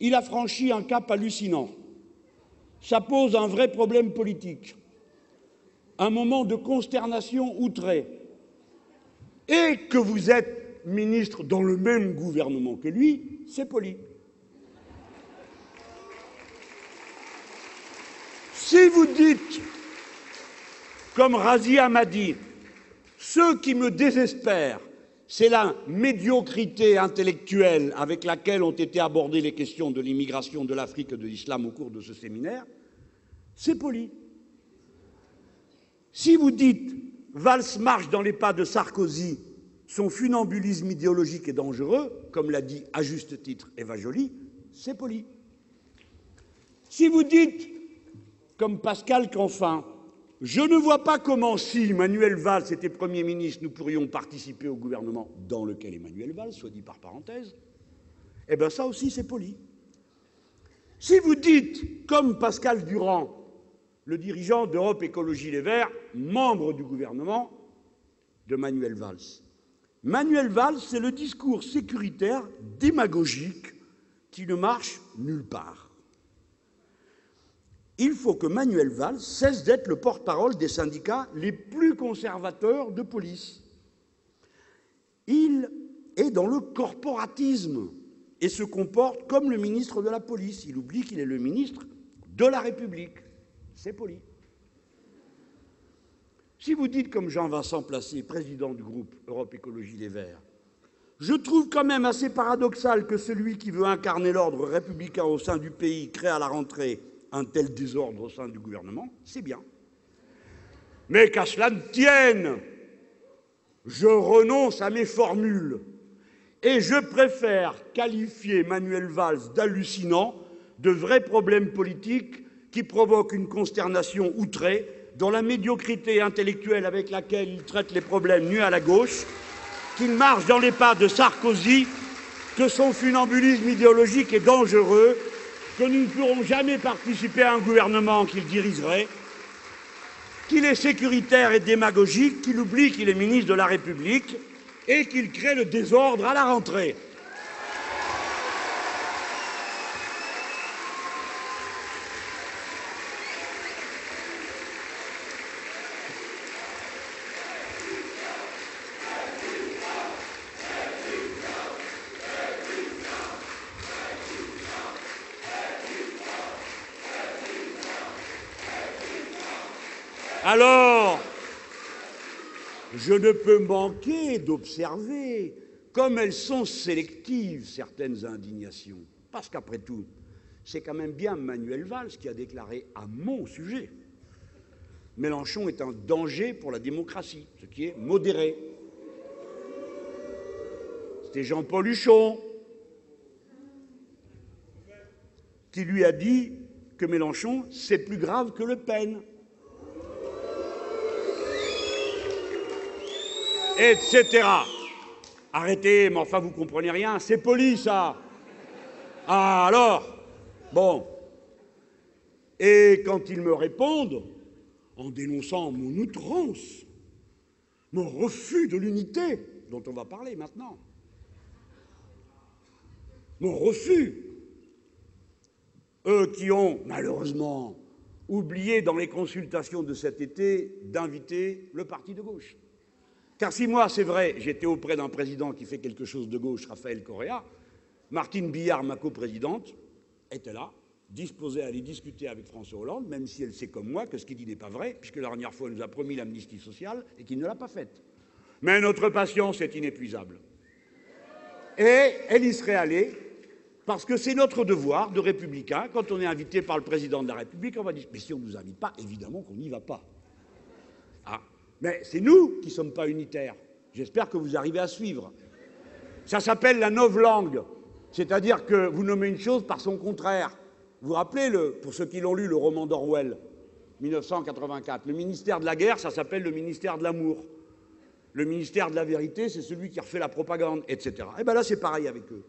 qu'il a franchi un cap hallucinant, ça pose un vrai problème politique, un moment de consternation outrée, et que vous êtes ministre dans le même gouvernement que lui, c'est poli. Si vous dites, comme Razia m'a dit, « Ce qui me désespère, c'est la médiocrité intellectuelle avec laquelle ont été abordées les questions de l'immigration, de l'Afrique et de l'islam au cours de ce séminaire », c'est poli. Si vous dites « Valls marche dans les pas de Sarkozy, son funambulisme idéologique est dangereux », comme l'a dit à juste titre Eva Joly, c'est poli. Si vous dites, comme Pascal Canfin, « Je ne vois pas comment, si Manuel Valls était Premier ministre, nous pourrions participer au gouvernement dans lequel Emmanuel Valls, soit dit par parenthèse. » Eh bien, ça aussi, c'est poli. Si vous dites, comme Pascal Durand, le dirigeant d'Europe Écologie Les Verts, membre du gouvernement de Manuel Valls. Manuel Valls, c'est le discours sécuritaire démagogique qui ne marche nulle part. Il faut que Manuel Valls cesse d'être le porte-parole des syndicats les plus conservateurs de police. Il est dans le corporatisme et se comporte comme le ministre de la police. Il oublie qu'il est le ministre de la République. C'est poli. Si vous dites comme Jean-Vincent Placé, président du groupe Europe Écologie Les Verts, je trouve quand même assez paradoxal que celui qui veut incarner l'ordre républicain au sein du pays crée à la rentrée un tel désordre au sein du gouvernement, c'est bien. Mais qu'à cela ne tienne, je renonce à mes formules et je préfère qualifier Manuel Valls d'hallucinant, de vrais problèmes politiques qui provoquent une consternation outrée dans la médiocrité intellectuelle avec laquelle il traite les problèmes nus à la gauche, qu'il marche dans les pas de Sarkozy, que son funambulisme idéologique est dangereux, que nous ne pourrons jamais participer à un gouvernement qu'il dirigerait, qu'il est sécuritaire et démagogique, qu'il oublie qu'il est ministre de la République et qu'il crée le désordre à la rentrée. Alors, je ne peux manquer d'observer comme elles sont sélectives, certaines indignations. Parce qu'après tout, c'est quand même bien Manuel Valls qui a déclaré à mon sujet « Mélenchon est un danger pour la démocratie », ce qui est modéré. C'était Jean-Paul Huchon qui lui a dit que Mélenchon, c'est plus grave que Le Pen. Etc. Arrêtez, mais enfin, vous comprenez rien, c'est poli, ça. Ah, alors, bon. Et quand ils me répondent, en dénonçant mon outrance, mon refus de l'unité, dont on va parler maintenant, mon refus, eux qui ont, malheureusement, oublié dans les consultations de cet été d'inviter le parti de gauche. Car si moi, c'est vrai, j'étais auprès d'un président qui fait quelque chose de gauche, Raphaël Correa, Martine Billard, ma coprésidente, était là, disposée à aller discuter avec François Hollande, même si elle sait comme moi que ce qu'il dit n'est pas vrai, puisque la dernière fois, il nous a promis l'amnistie sociale et qu'il ne l'a pas faite. Mais notre patience est inépuisable. Et elle y serait allée, parce que c'est notre devoir de républicain. Quand on est invité par le président de la République, on va dire « Mais si on ne nous invite pas, évidemment qu'on n'y va pas. » Ah. Mais c'est nous qui ne sommes pas unitaires. J'espère que vous arrivez à suivre. Ça s'appelle la novlangue, c'est-à-dire que vous nommez une chose par son contraire. Vous vous rappelez, pour ceux qui l'ont lu, le roman d'Orwell, 1984. Le ministère de la guerre, ça s'appelle le ministère de l'amour. Le ministère de la vérité, c'est celui qui refait la propagande, etc. Et bien là, c'est pareil avec eux.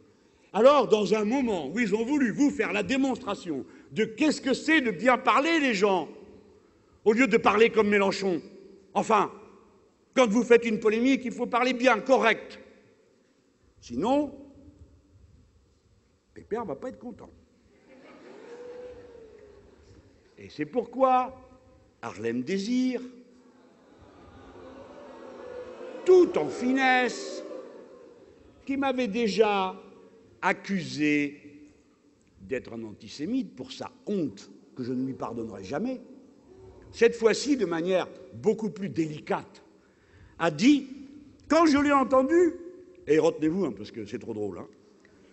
Alors, dans un moment où ils ont voulu vous faire la démonstration de qu'est-ce que c'est de bien parler les gens, au lieu de parler comme Mélenchon. Enfin, quand vous faites une polémique, il faut parler bien, correct. Sinon, Pépère ne va pas être content. Et c'est pourquoi Harlem Désir, tout en finesse, qui m'avait déjà accusé d'être un antisémite pour sa honte que je ne lui pardonnerai jamais, cette fois-ci de manière beaucoup plus délicate, a dit, quand je l'ai entendu, et retenez-vous, hein, parce que c'est trop drôle, hein,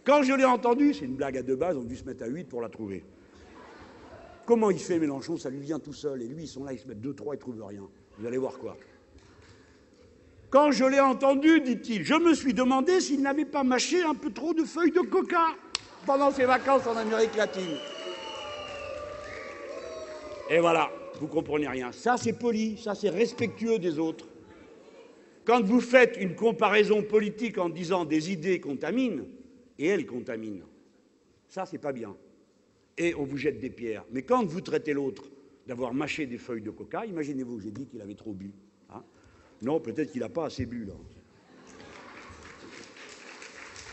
quand je l'ai entendu, c'est une blague à deux bases, on a dû se mettre à 8 pour la trouver. Comment il fait Mélenchon, ça lui vient tout seul, et lui, ils sont là, ils se mettent 2, 3, ils ne trouvent rien. Vous allez voir quoi. Quand je l'ai entendu, dit-il, je me suis demandé s'il n'avait pas mâché un peu trop de feuilles de coca pendant ses vacances en Amérique latine. Et voilà. Vous comprenez rien. Ça, c'est poli, ça, c'est respectueux des autres. Quand vous faites une comparaison politique en disant des idées contaminent, et elles contaminent, ça, c'est pas bien. Et on vous jette des pierres. Mais quand vous traitez l'autre d'avoir mâché des feuilles de coca. Imaginez-vous, j'ai dit qu'il avait trop bu. Hein? Non, peut-être qu'il n'a pas assez bu, là.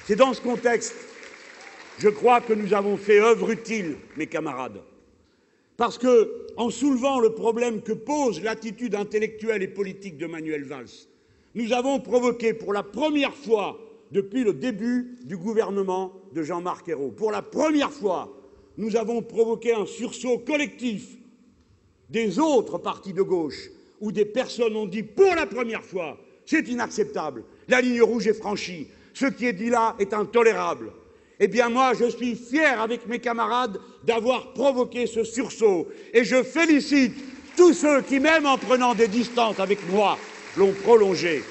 C'est dans ce contexte, je crois, que nous avons fait œuvre utile, mes camarades. Parce que, en soulevant le problème que pose l'attitude intellectuelle et politique de Manuel Valls, nous avons provoqué pour la première fois depuis le début du gouvernement de Jean-Marc Ayrault, pour la première fois, nous avons provoqué un sursaut collectif des autres partis de gauche, où des personnes ont dit pour la première fois, c'est inacceptable, la ligne rouge est franchie, ce qui est dit là est intolérable. Eh bien moi, je suis fier avec mes camarades d'avoir provoqué ce sursaut, et je félicite tous ceux qui, même en prenant des distances avec moi, l'ont prolongé.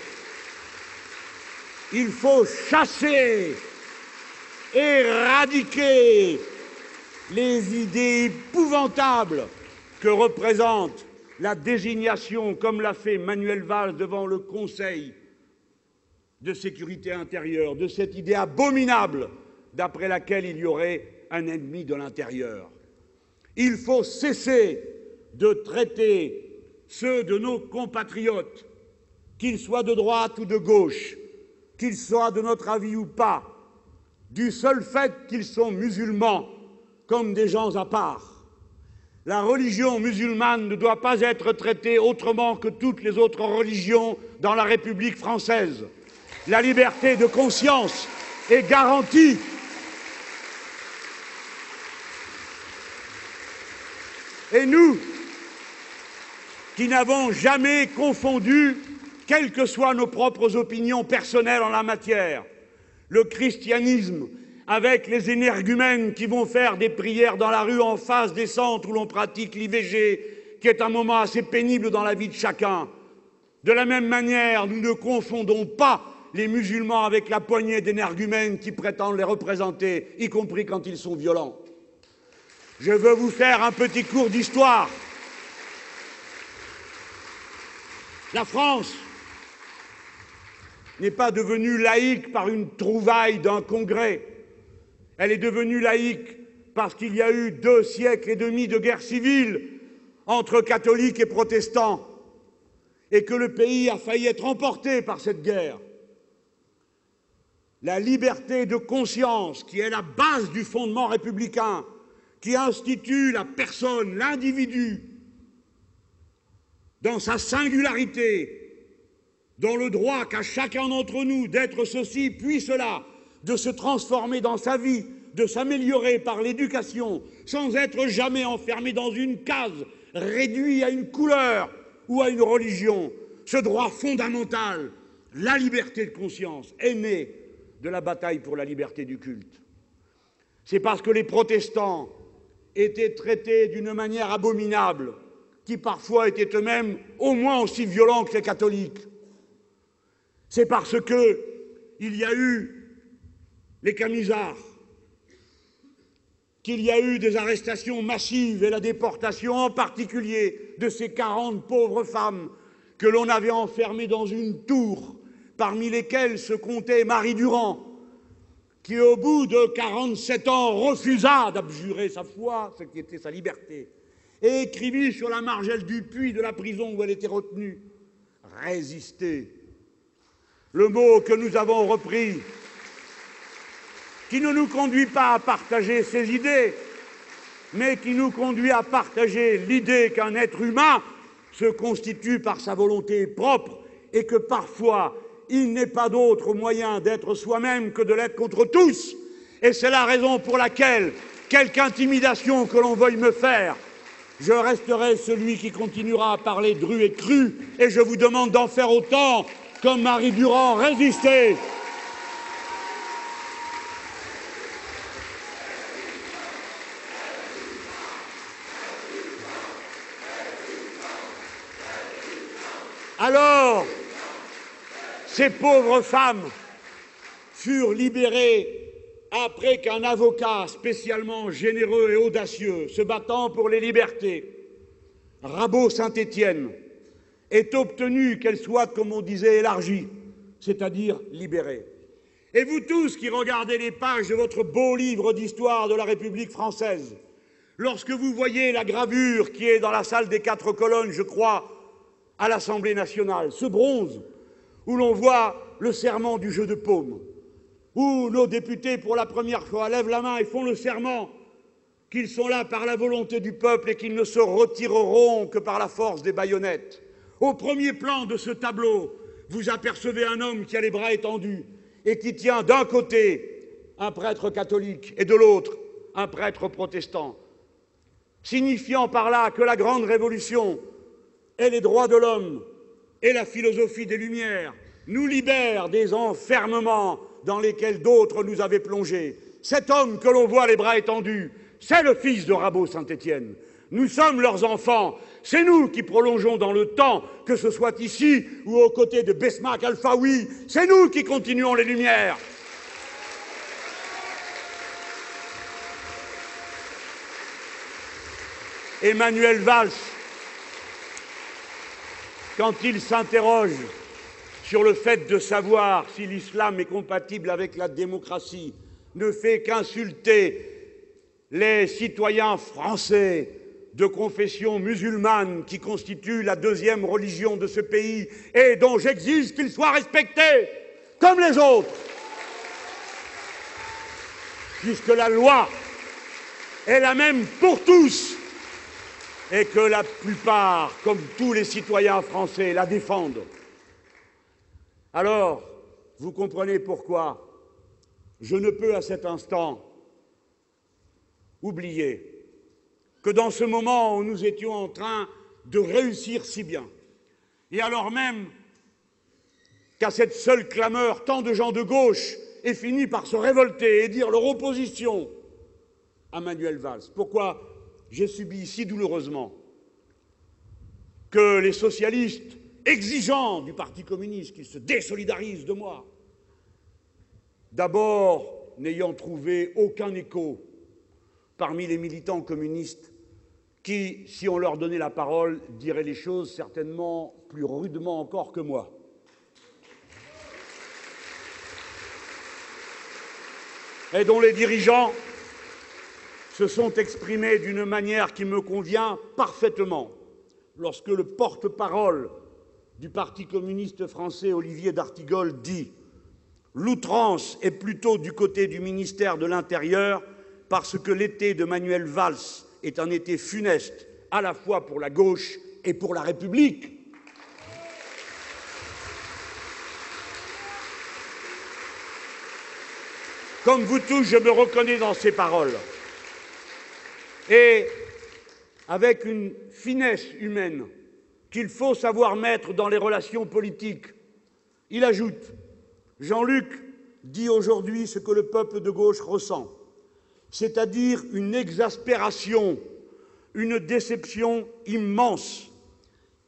Il faut chasser, éradiquer les idées épouvantables que représente la désignation, comme l'a fait Manuel Valls devant le Conseil de sécurité intérieure, de cette idée abominable d'après laquelle il y aurait un ennemi de l'intérieur. Il faut cesser de traiter ceux de nos compatriotes, qu'ils soient de droite ou de gauche, qu'ils soient de notre avis ou pas, du seul fait qu'ils sont musulmans, comme des gens à part. La religion musulmane ne doit pas être traitée autrement que toutes les autres religions dans la République française. La liberté de conscience est garantie. Et nous, qui n'avons jamais confondu, quelles que soient nos propres opinions personnelles en la matière, le christianisme avec les énergumènes qui vont faire des prières dans la rue en face des centres où l'on pratique l'IVG, qui est un moment assez pénible dans la vie de chacun. De la même manière, nous ne confondons pas les musulmans avec la poignée d'énergumènes qui prétendent les représenter, y compris quand ils sont violents. Je veux vous faire un petit cours d'histoire. La France n'est pas devenue laïque par une trouvaille d'un congrès. Elle est devenue laïque parce qu'il y a eu 2 siècles et demi de guerre civile entre catholiques et protestants, et que le pays a failli être emporté par cette guerre. La liberté de conscience, qui est la base du fondement républicain, qui institue la personne, l'individu, dans sa singularité, dans le droit qu'a chacun d'entre nous d'être ceci puis cela, de se transformer dans sa vie, de s'améliorer par l'éducation, sans être jamais enfermé dans une case, réduit à une couleur ou à une religion. Ce droit fondamental, la liberté de conscience, est né de la bataille pour la liberté du culte. C'est parce que les protestants étaient traités d'une manière abominable, qui parfois étaient eux-mêmes au moins aussi violents que les catholiques. C'est parce qu'il y a eu les camisards, qu'il y a eu des arrestations massives et la déportation en particulier de ces 40 pauvres femmes que l'on avait enfermées dans une tour, parmi lesquelles se comptait Marie Durand, qui au bout de 47 ans refusa d'abjurer sa foi, ce qui était sa liberté, et écrivit sur la margelle du puits de la prison où elle était retenue « Résister ». Le mot que nous avons repris, qui ne nous conduit pas à partager ses idées, mais qui nous conduit à partager l'idée qu'un être humain se constitue par sa volonté propre et que parfois il n'est pas d'autre moyen d'être soi-même que de l'être contre tous. Et c'est la raison pour laquelle, quelque intimidation que l'on veuille me faire, je resterai celui qui continuera à parler dru et cru, et je vous demande d'en faire autant. Comme Marie Durand, résistez. Alors, ces pauvres femmes furent libérées après qu'un avocat spécialement généreux et audacieux, se battant pour les libertés, Rabaut Saint-Étienne, est obtenu qu'elle soit, comme on disait, élargie, c'est-à-dire libérée. Et vous tous qui regardez les pages de votre beau livre d'histoire de la République française, Lorsque vous voyez la gravure qui est dans la salle des quatre colonnes, je crois, à l'Assemblée nationale, ce bronze, où l'on voit le serment du jeu de paume, où nos députés, pour la première fois, lèvent la main et font le serment qu'ils sont là par la volonté du peuple et qu'ils ne se retireront que par la force des baïonnettes. Au premier plan de ce tableau, vous apercevez un homme qui a les bras étendus et qui tient d'un côté un prêtre catholique et de l'autre un prêtre protestant, signifiant par là que la grande révolution et les droits de l'homme et la philosophie des Lumières nous libèrent des enfermements dans lesquels d'autres nous avaient plongés. Cet homme que l'on voit les bras étendus, c'est le fils de Rabaut Saint-Étienne. Nous sommes leurs enfants. C'est nous qui prolongeons dans le temps, que ce soit ici ou aux côtés de Besma, Alfaoui. C'est nous qui continuons les Lumières. Et Manuel Valls, quand il s'interroge sur le fait de savoir si l'islam est compatible avec la démocratie, ne fait qu'insulter les citoyens français de confession musulmane qui constituent la deuxième religion de ce pays et dont j'exige qu'ils soient respectés comme les autres, puisque la loi est la même pour tous et que la plupart, comme tous les citoyens français, la défendent. Alors, vous comprenez pourquoi je ne peux à cet instant oublier que dans ce moment où nous étions en train de réussir si bien, et alors même qu'à cette seule clameur, tant de gens de gauche aient fini par se révolter et dire leur opposition à Manuel Valls. Pourquoi j'ai subi si douloureusement que les socialistes exigeants du Parti communiste, qui se désolidarisent de moi, d'abord n'ayant trouvé aucun écho parmi les militants communistes qui, si on leur donnait la parole, diraient les choses certainement plus rudement encore que moi. Et dont les dirigeants se sont exprimés d'une manière qui me convient parfaitement lorsque le porte-parole du Parti communiste français, Olivier D'Artigol, dit « L'outrance est plutôt du côté du ministère de l'Intérieur » parce que l'été de Manuel Valls est un été funeste, à la fois pour la gauche et pour la République. Comme vous tous, je me reconnais dans ces paroles. Et avec une finesse humaine qu'il faut savoir mettre dans les relations politiques, il ajoute « Jean-Luc dit aujourd'hui ce que le peuple de gauche ressent. » c'est-à-dire une exaspération, une déception immense.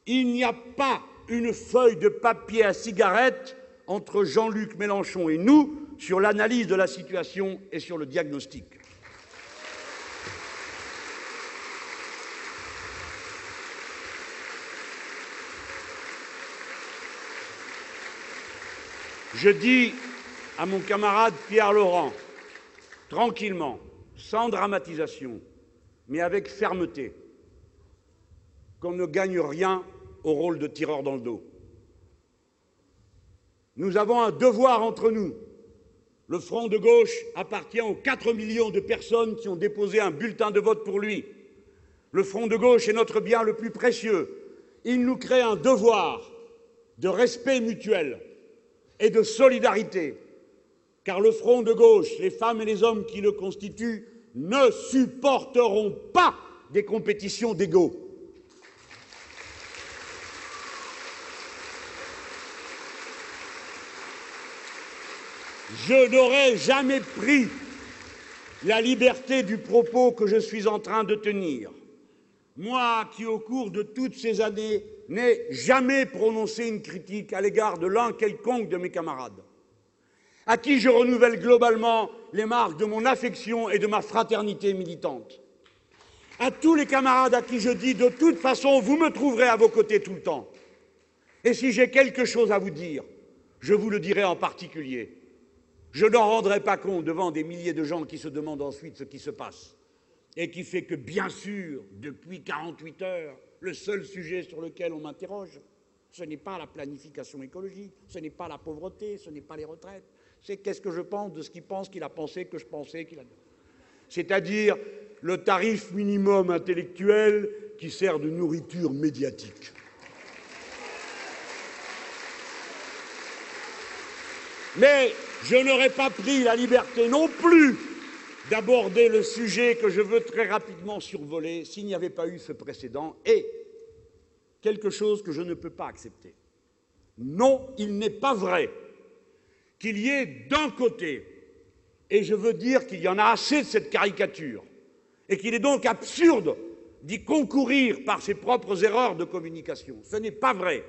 Il n'y a pas une feuille de papier à cigarette entre Jean-Luc Mélenchon et nous sur l'analyse de la situation et sur le diagnostic. Je dis à mon camarade Pierre Laurent, tranquillement, sans dramatisation, mais avec fermeté, qu'on ne gagne rien au rôle de tireur dans le dos. Nous avons un devoir entre nous. Le front de gauche appartient aux 4 millions de personnes qui ont déposé un bulletin de vote pour lui. Le front de gauche est notre bien le plus précieux. Il nous crée un devoir de respect mutuel et de solidarité. Car le front de gauche, les femmes et les hommes qui le constituent, ne supporteront pas des compétitions d'ego. Je n'aurais jamais pris la liberté du propos que je suis en train de tenir. Moi qui, au cours de toutes ces années, n'ai jamais prononcé une critique à l'égard de l'un quelconque de mes camarades, à qui je renouvelle globalement les marques de mon affection et de ma fraternité militante. À tous les camarades à qui je dis, de toute façon, vous me trouverez à vos côtés tout le temps. Et si j'ai quelque chose à vous dire, je vous le dirai en particulier. Je n'en rendrai pas compte devant des milliers de gens qui se demandent ensuite ce qui se passe. et qui fait que, bien sûr, depuis 48 heures, le seul sujet sur lequel on m'interroge, ce n'est pas la planification écologique, ce n'est pas la pauvreté, ce n'est pas les retraites, c'est qu'est-ce que je pense de ce qu'il pense, qu'il a pensé, que je pensais, qu'il a... C'est-à-dire le tarif minimum intellectuel qui sert de nourriture médiatique. Mais je n'aurais pas pris la liberté non plus d'aborder le sujet que je veux très rapidement survoler s'il n'y avait pas eu ce précédent et quelque chose que je ne peux pas accepter. Non, il n'est pas vrai qu'il y ait d'un côté, et je veux dire qu'il y en a assez de cette caricature, et qu'il est donc absurde d'y concourir par ses propres erreurs de communication. Ce n'est pas vrai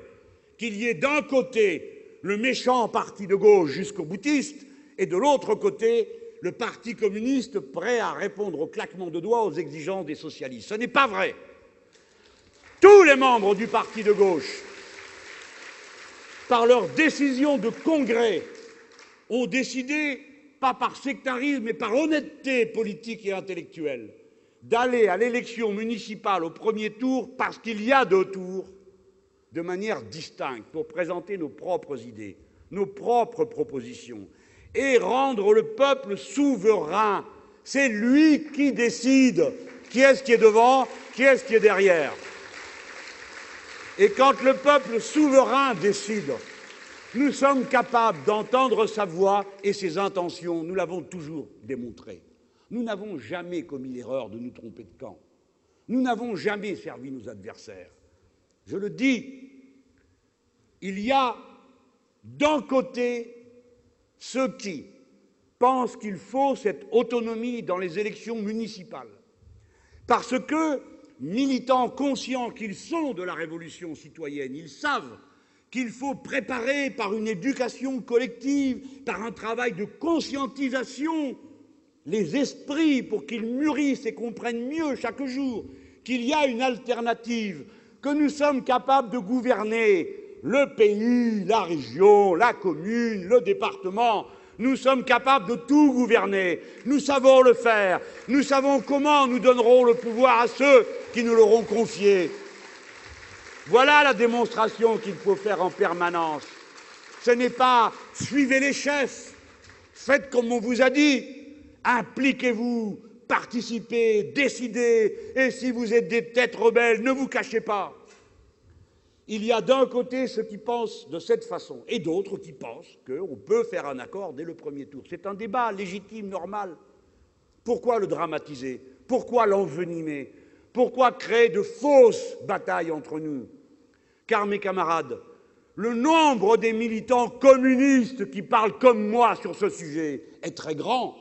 qu'il y ait d'un côté le méchant parti de gauche jusqu'au boutiste, et de l'autre côté, le parti communiste prêt à répondre au claquement de doigts aux exigences des socialistes. Ce n'est pas vrai. Tous les membres du parti de gauche, par leur décision de congrès, ont décidé, pas par sectarisme, mais par honnêteté politique et intellectuelle, d'aller à l'élection municipale au premier tour parce qu'il y a deux tours, de manière distincte, pour présenter nos propres idées, nos propres propositions, et rendre le peuple souverain. C'est lui qui décide qui est-ce qui est devant, qui est-ce qui est derrière. Et quand le peuple souverain décide, nous sommes capables d'entendre sa voix et ses intentions. Nous l'avons toujours démontré. Nous n'avons jamais commis l'erreur de nous tromper de camp. Nous n'avons jamais servi nos adversaires. Je le dis, il y a d'un côté ceux qui pensent qu'il faut cette autonomie dans les élections municipales, parce que, militants conscients qu'ils sont de la révolution citoyenne, ils savent qu'il faut préparer par une éducation collective, par un travail de conscientisation, les esprits pour qu'ils mûrissent et comprennent mieux chaque jour qu'il y a une alternative, que nous sommes capables de gouverner le pays, la région, la commune, le département. Nous sommes capables de tout gouverner. Nous savons le faire. Nous savons comment nous donnerons le pouvoir à ceux qui nous l'auront confié. Voilà la démonstration qu'il faut faire en permanence. Ce n'est pas « suivez les chefs »,« faites comme on vous a dit »,« impliquez-vous ». Participez, décidez, et si vous êtes des têtes rebelles, ne vous cachez pas. Il y a d'un côté ceux qui pensent de cette façon, et d'autres qui pensent qu'on peut faire un accord dès le premier tour. C'est un débat légitime, normal. Pourquoi le dramatiser? Pourquoi l'envenimer? Pourquoi créer de fausses batailles entre nous? Car, mes camarades, le nombre des militants communistes qui parlent comme moi sur ce sujet est très grand.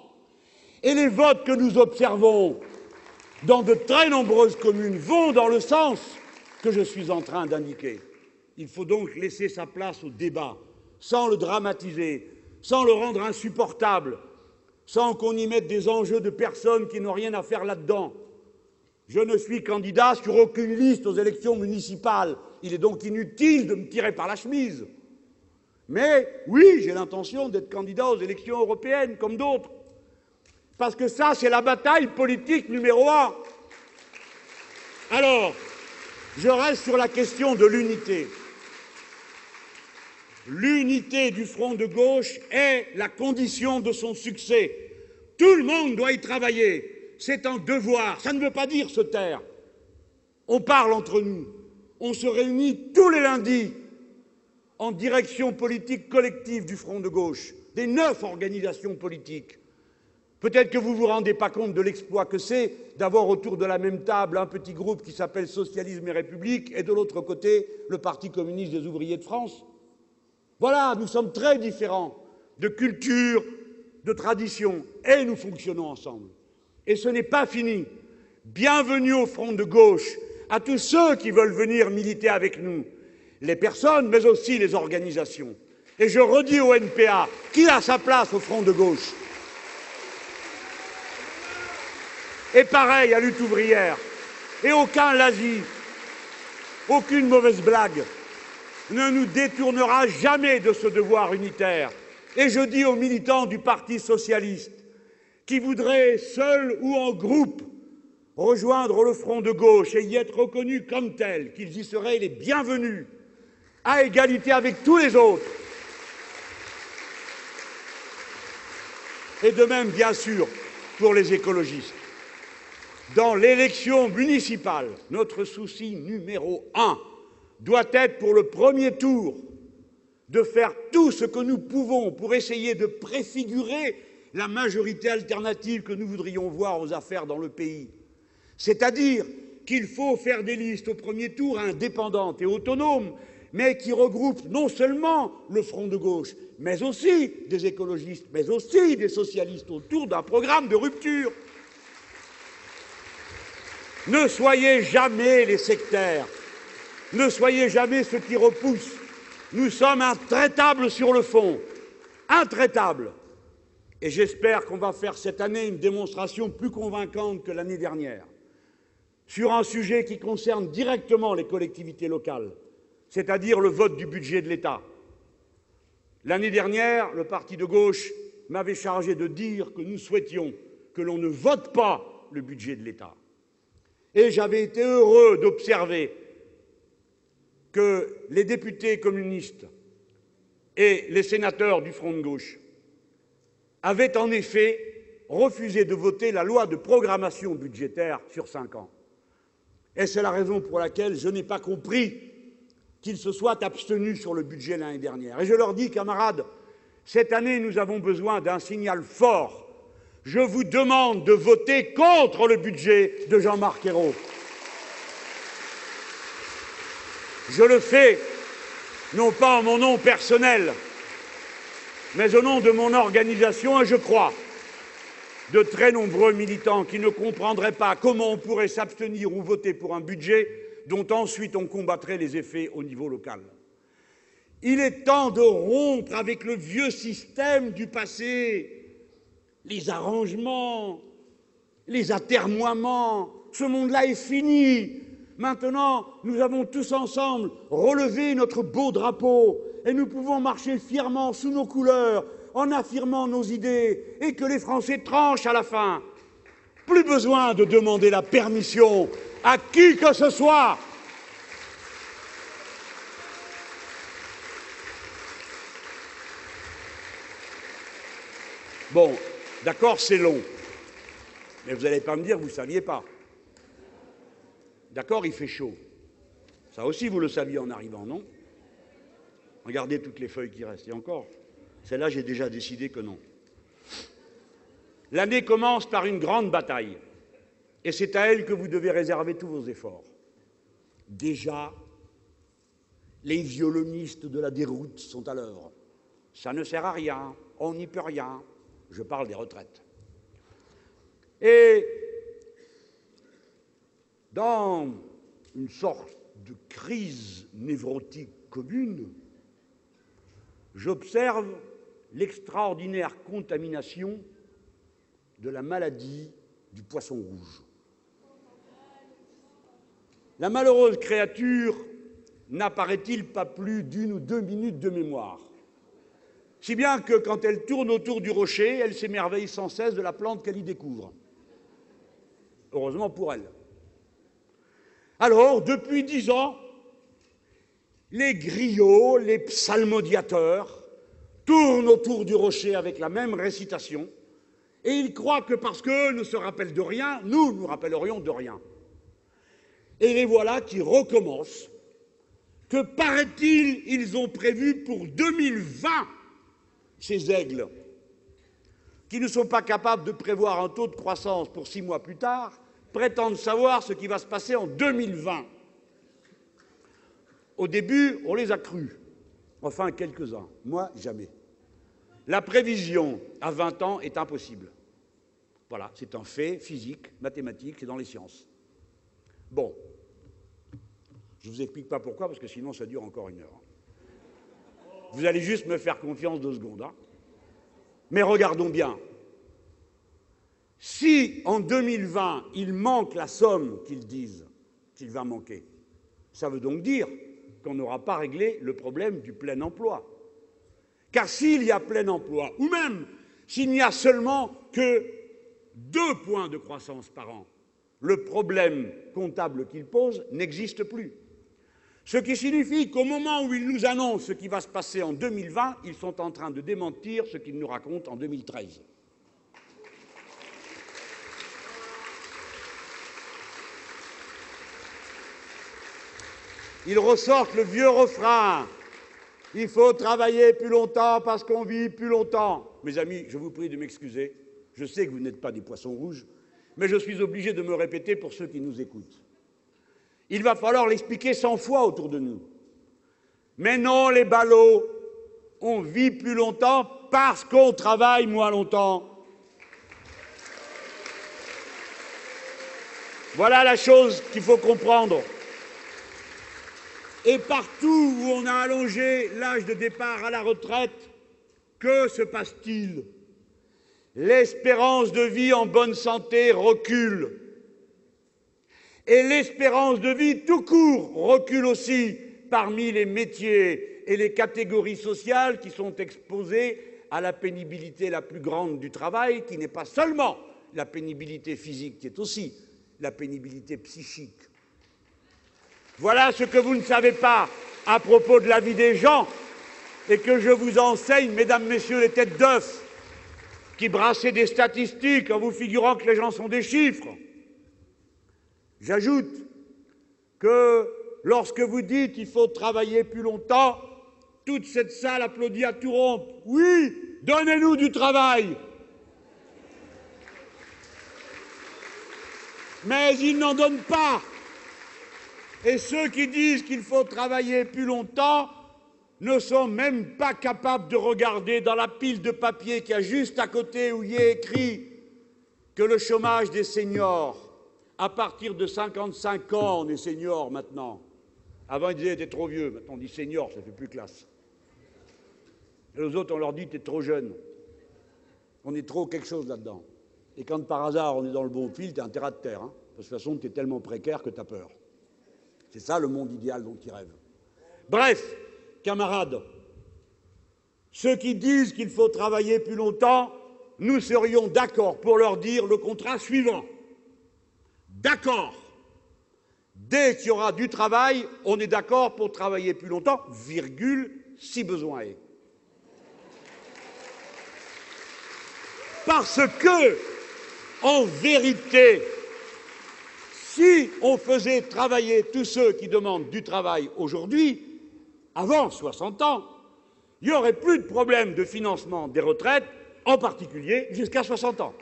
Et les votes que nous observons dans de très nombreuses communes vont dans le sens que je suis en train d'indiquer. Il faut donc laisser sa place au débat, sans le dramatiser, sans le rendre insupportable, sans qu'on y mette des enjeux de personnes qui n'ont rien à faire là-dedans. Je ne suis candidat sur aucune liste aux élections municipales. Il est donc inutile de me tirer par la chemise. Mais oui, j'ai l'intention d'être candidat aux élections européennes, comme d'autres. Parce que ça, c'est la bataille politique numéro 1. Alors, je reste sur la question de l'unité. L'unité du front de gauche est la condition de son succès. Tout le monde doit y travailler. C'est un devoir. Ça ne veut pas dire se taire. On parle entre nous. On se réunit tous les lundis en direction politique collective du front de gauche, des 9 organisations politiques. Peut-être que vous ne vous rendez pas compte de l'exploit que c'est d'avoir autour de la même table un petit groupe qui s'appelle Socialisme et République et de l'autre côté le Parti communiste des ouvriers de France. Voilà, nous sommes très différents de culture, de tradition et nous fonctionnons ensemble. Et ce n'est pas fini. Bienvenue au front de gauche, à tous ceux qui veulent venir militer avec nous, les personnes mais aussi les organisations. Et je redis au NPA qui a sa place au front de gauche. Et pareil à Lutte ouvrière, et aucun lazzi, aucune mauvaise blague ne nous détournera jamais de ce devoir unitaire. Et je dis aux militants du Parti socialiste qui voudraient, seuls ou en groupe, rejoindre le front de gauche et y être reconnus comme tels, qu'ils y seraient les bienvenus, à égalité avec tous les autres. Et de même, bien sûr, pour les écologistes. Dans l'élection municipale, notre souci numéro 1 doit être pour le premier tour de faire tout ce que nous pouvons pour essayer de préfigurer la majorité alternative que nous voudrions voir aux affaires dans le pays. C'est-à-dire qu'il faut faire des listes au premier tour indépendantes et autonomes, mais qui regroupent non seulement le front de gauche, mais aussi des écologistes, mais aussi des socialistes autour d'un programme de rupture. Ne soyez jamais les sectaires, ne soyez jamais ceux qui repoussent. Nous sommes intraitables sur le fond, intraitables. Et j'espère qu'on va faire cette année une démonstration plus convaincante que l'année dernière sur un sujet qui concerne directement les collectivités locales, c'est-à-dire le vote du budget de l'État. L'année dernière, le parti de gauche m'avait chargé de dire que nous souhaitions que l'on ne vote pas le budget de l'État. Et j'avais été heureux d'observer que les députés communistes et les sénateurs du Front de gauche avaient en effet refusé de voter la loi de programmation budgétaire sur 5 ans. Et c'est la raison pour laquelle je n'ai pas compris qu'ils se soient abstenus sur le budget l'année dernière. Et je leur dis, camarades, cette année, nous avons besoin d'un signal fort. Je vous demande de voter contre le budget de Jean-Marc Ayrault. Je le fais, non pas en mon nom personnel, mais au nom de mon organisation, et je crois de très nombreux militants qui ne comprendraient pas comment on pourrait s'abstenir ou voter pour un budget dont ensuite on combattrait les effets au niveau local. Il est temps de rompre avec le vieux système du passé, les arrangements, les atermoiements. Ce monde-là est fini. Maintenant, nous avons tous ensemble relevé notre beau drapeau et nous pouvons marcher fièrement sous nos couleurs en affirmant nos idées et que les Français tranchent à la fin. Plus besoin de demander la permission à qui que ce soit. Bon, d'accord, c'est long. Mais vous n'allez pas me dire, vous ne saviez pas. D'accord, il fait chaud. Ça aussi, vous le saviez en arrivant, non? Regardez toutes les feuilles qui restent. Et encore, celle-là, j'ai déjà décidé que non. L'année commence par une grande bataille. Et c'est à elle que vous devez réserver tous vos efforts. Déjà, les violonistes de la déroute sont à l'œuvre. Ça ne sert à rien, on n'y peut rien. Je parle des retraites. Et dans une sorte de crise névrotique commune, j'observe l'extraordinaire contamination de la maladie du poisson rouge. La malheureuse créature n'apparaît-il pas plus d'1 ou 2 minutes de mémoire, si bien que quand elle tourne autour du rocher, elle s'émerveille sans cesse de la plante qu'elle y découvre. Heureusement pour elle. Alors, depuis 10 ans, les griots, les psalmodiateurs, tournent autour du rocher avec la même récitation, et ils croient que parce qu'eux ne se rappellent de rien, nous nous rappellerions de rien. Et les voilà qui recommencent, que paraît-il, ils ont prévu pour 2020, ces aigles, qui ne sont pas capables de prévoir un taux de croissance pour 6 mois plus tard, prétendent savoir ce qui va se passer en 2020. Au début, on les a crus, enfin quelques-uns, moi jamais. La prévision à 20 ans est impossible. Voilà, c'est un fait physique, mathématique, c'est dans les sciences. Bon, je ne vous explique pas pourquoi, parce que sinon ça dure encore 1 heure. Vous allez juste me faire confiance 2 secondes. Hein. Mais regardons bien. Si en 2020, il manque la somme qu'ils disent qu'il va manquer, ça veut donc dire qu'on n'aura pas réglé le problème du plein emploi. Car s'il y a plein emploi, ou même s'il n'y a seulement que 2 points de croissance par an, le problème comptable qu'il pose n'existe plus. Ce qui signifie qu'au moment où ils nous annoncent ce qui va se passer en 2020, ils sont en train de démentir ce qu'ils nous racontent en 2013. Ils ressortent le vieux refrain. Il faut travailler plus longtemps parce qu'on vit plus longtemps. Mes amis, je vous prie de m'excuser. Je sais que vous n'êtes pas des poissons rouges, mais je suis obligé de me répéter pour ceux qui nous écoutent. Il va falloir l'expliquer 100 fois autour de nous. Mais non, les ballots, on vit plus longtemps parce qu'on travaille moins longtemps. Voilà la chose qu'il faut comprendre. Et partout où on a allongé l'âge de départ à la retraite, que se passe-t-il? L'espérance de vie en bonne santé recule. Et l'espérance de vie tout court recule aussi parmi les métiers et les catégories sociales qui sont exposées à la pénibilité la plus grande du travail, qui n'est pas seulement la pénibilité physique, qui est aussi la pénibilité psychique. Voilà ce que vous ne savez pas à propos de la vie des gens et que je vous enseigne, mesdames, messieurs, les têtes d'œufs qui brassaient des statistiques en vous figurant que les gens sont des chiffres. J'ajoute que lorsque vous dites qu'il faut travailler plus longtemps, toute cette salle applaudit à tout rompre. Oui, donnez-nous du travail. Mais ils n'en donnent pas. Et ceux qui disent qu'il faut travailler plus longtemps ne sont même pas capables de regarder dans la pile de papier qu'il y a juste à côté où il est écrit que le chômage des seniors, à partir de 55 ans, on est senior maintenant. Avant, ils disaient t'es trop vieux, maintenant on dit senior, ça fait plus classe. Et aux autres, on leur dit t'es trop jeune. On est trop quelque chose là-dedans. Et quand par hasard on est dans le bon fil, t'es un terrain de terre. Hein, parce que de toute façon, t'es tellement précaire que t'as peur. C'est ça le monde idéal dont ils rêvent. Bref, camarades, ceux qui disent qu'il faut travailler plus longtemps, nous serions d'accord pour leur dire le contrat suivant. D'accord. Dès qu'il y aura du travail, on est d'accord pour travailler plus longtemps, virgule, si besoin est. Parce que, en vérité, si on faisait travailler tous ceux qui demandent du travail aujourd'hui, avant 60 ans, il n'y aurait plus de problème de financement des retraites, en particulier jusqu'à 60 ans.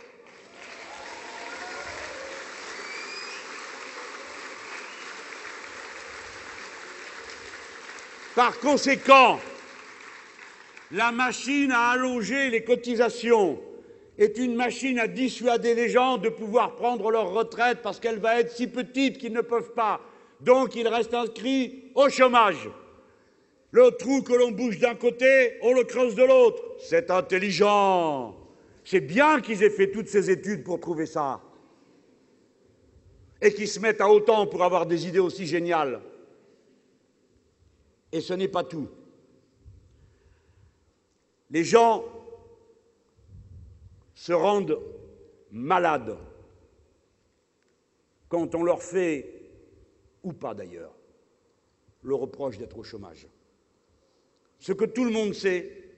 Par conséquent, la machine à allonger les cotisations est une machine à dissuader les gens de pouvoir prendre leur retraite parce qu'elle va être si petite qu'ils ne peuvent pas. Donc ils restent inscrits au chômage. Le trou que l'on bouche d'un côté, on le creuse de l'autre. C'est intelligent. C'est bien qu'ils aient fait toutes ces études pour trouver ça. Et qu'ils se mettent à autant pour avoir des idées aussi géniales. Et ce n'est pas tout. Les gens se rendent malades quand on leur fait, ou pas d'ailleurs, le reproche d'être au chômage. Ce que tout le monde sait,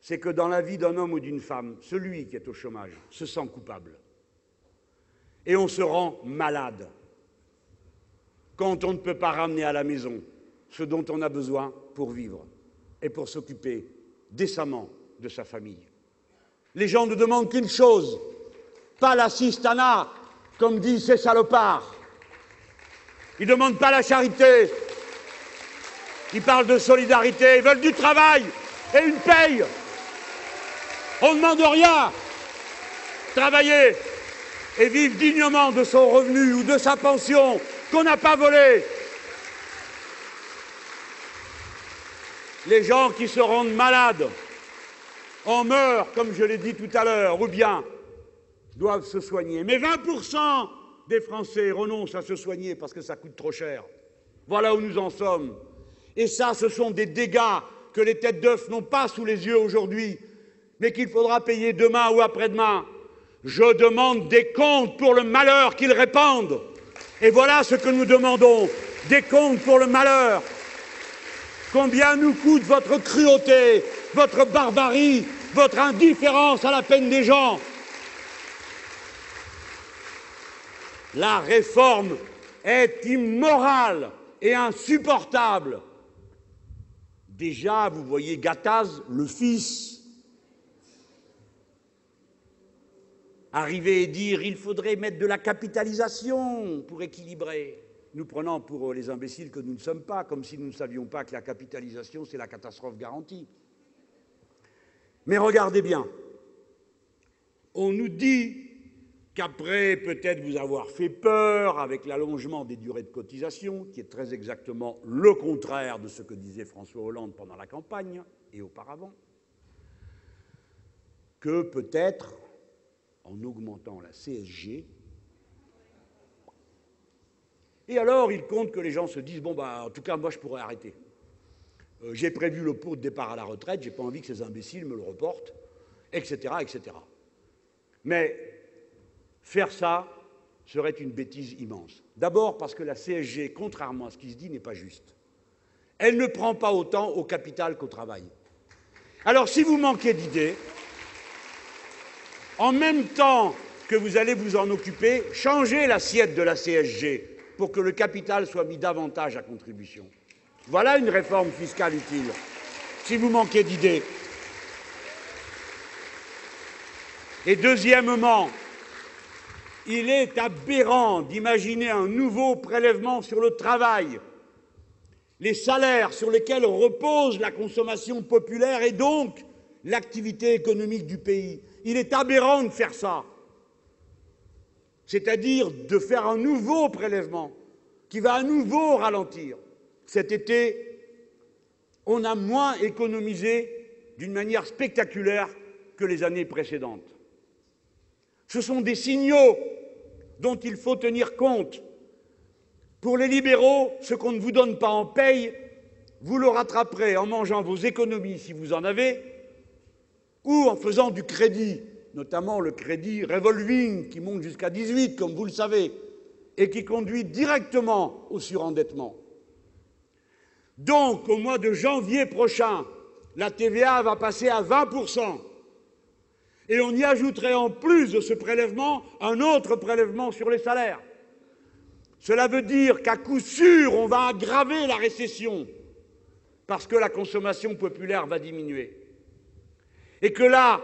c'est que dans la vie d'un homme ou d'une femme, celui qui est au chômage se sent coupable. Et on se rend malade quand on ne peut pas ramener à la maison ce dont on a besoin pour vivre et pour s'occuper décemment de sa famille. Les gens ne demandent qu'une chose, pas la cistana, comme disent ces salopards. Ils ne demandent pas la charité. Ils parlent de solidarité, ils veulent du travail et une paye. On ne demande rien. Travailler et vivre dignement de son revenu ou de sa pension qu'on n'a pas volée. Les gens qui se rendent malades en meurent, comme je l'ai dit tout à l'heure, ou bien doivent se soigner. Mais 20% des Français renoncent à se soigner parce que ça coûte trop cher. Voilà où nous en sommes. Et ça, ce sont des dégâts que les têtes d'œufs n'ont pas sous les yeux aujourd'hui, mais qu'il faudra payer demain ou après-demain. Je demande des comptes pour le malheur qu'ils répandent. Et voilà ce que nous demandons, des comptes pour le malheur. Combien nous coûte votre cruauté, votre barbarie, votre indifférence à la peine des gens? La réforme est immorale et insupportable. Déjà, vous voyez Gattaz, le fils, arriver et dire « il faudrait mettre de la capitalisation pour équilibrer », nous prenant pour les imbéciles que nous ne sommes pas, comme si nous ne savions pas que la capitalisation, c'est la catastrophe garantie. Mais regardez bien, on nous dit qu'après peut-être vous avoir fait peur avec l'allongement des durées de cotisation, qui est très exactement le contraire de ce que disait François Hollande pendant la campagne et auparavant, que peut-être, en augmentant la CSG, et alors, il compte que les gens se disent « bon, bah, en tout cas, moi, je pourrais arrêter. J'ai prévu le pot de départ à la retraite, j'ai pas envie que ces imbéciles me le reportent, etc., etc. » Mais faire ça serait une bêtise immense. D'abord parce que la CSG, contrairement à ce qui se dit, n'est pas juste. Elle ne prend pas autant au capital qu'au travail. Alors, si vous manquez d'idées, en même temps que vous allez vous en occuper, changez l'assiette de la CSG pour que le capital soit mis davantage à contribution. Voilà une réforme fiscale utile, si vous manquez d'idées. Et deuxièmement, il est aberrant d'imaginer un nouveau prélèvement sur le travail, les salaires sur lesquels repose la consommation populaire et donc l'activité économique du pays. Il est aberrant de faire ça. C'est-à-dire de faire un nouveau prélèvement qui va à nouveau ralentir. Cet été, on a moins économisé d'une manière spectaculaire que les années précédentes. Ce sont des signaux dont il faut tenir compte. Pour les libéraux, ce qu'on ne vous donne pas en paye, vous le rattraperez en mangeant vos économies si vous en avez, ou en faisant du crédit, notamment le crédit revolving qui monte jusqu'à 18, comme vous le savez, et qui conduit directement au surendettement. Donc, au mois de janvier prochain, la TVA va passer à 20%. Et on y ajouterait en plus de ce prélèvement un autre prélèvement sur les salaires. Cela veut dire qu'à coup sûr, on va aggraver la récession parce que la consommation populaire va diminuer. Et que là,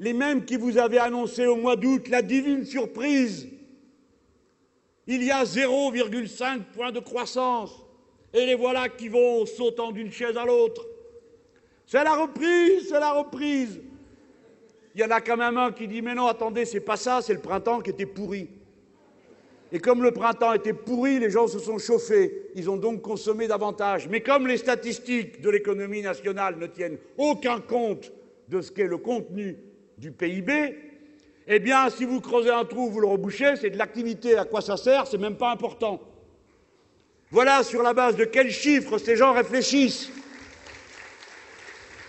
les mêmes qui vous avaient annoncé au mois d'août la divine surprise, il y a 0,5 point de croissance, et les voilà qui vont sautant d'une chaise à l'autre. C'est la reprise, c'est la reprise. Il y en a quand même un qui dit « mais non, attendez, c'est pas ça, c'est le printemps qui était pourri ». Et comme le printemps était pourri, les gens se sont chauffés, ils ont donc consommé davantage. Mais comme les statistiques de l'économie nationale ne tiennent aucun compte de ce qu'est le contenu du PIB, eh bien, si vous creusez un trou, vous le rebouchez, c'est de l'activité, à quoi ça sert, c'est même pas important. Voilà sur la base de quels chiffres ces gens réfléchissent.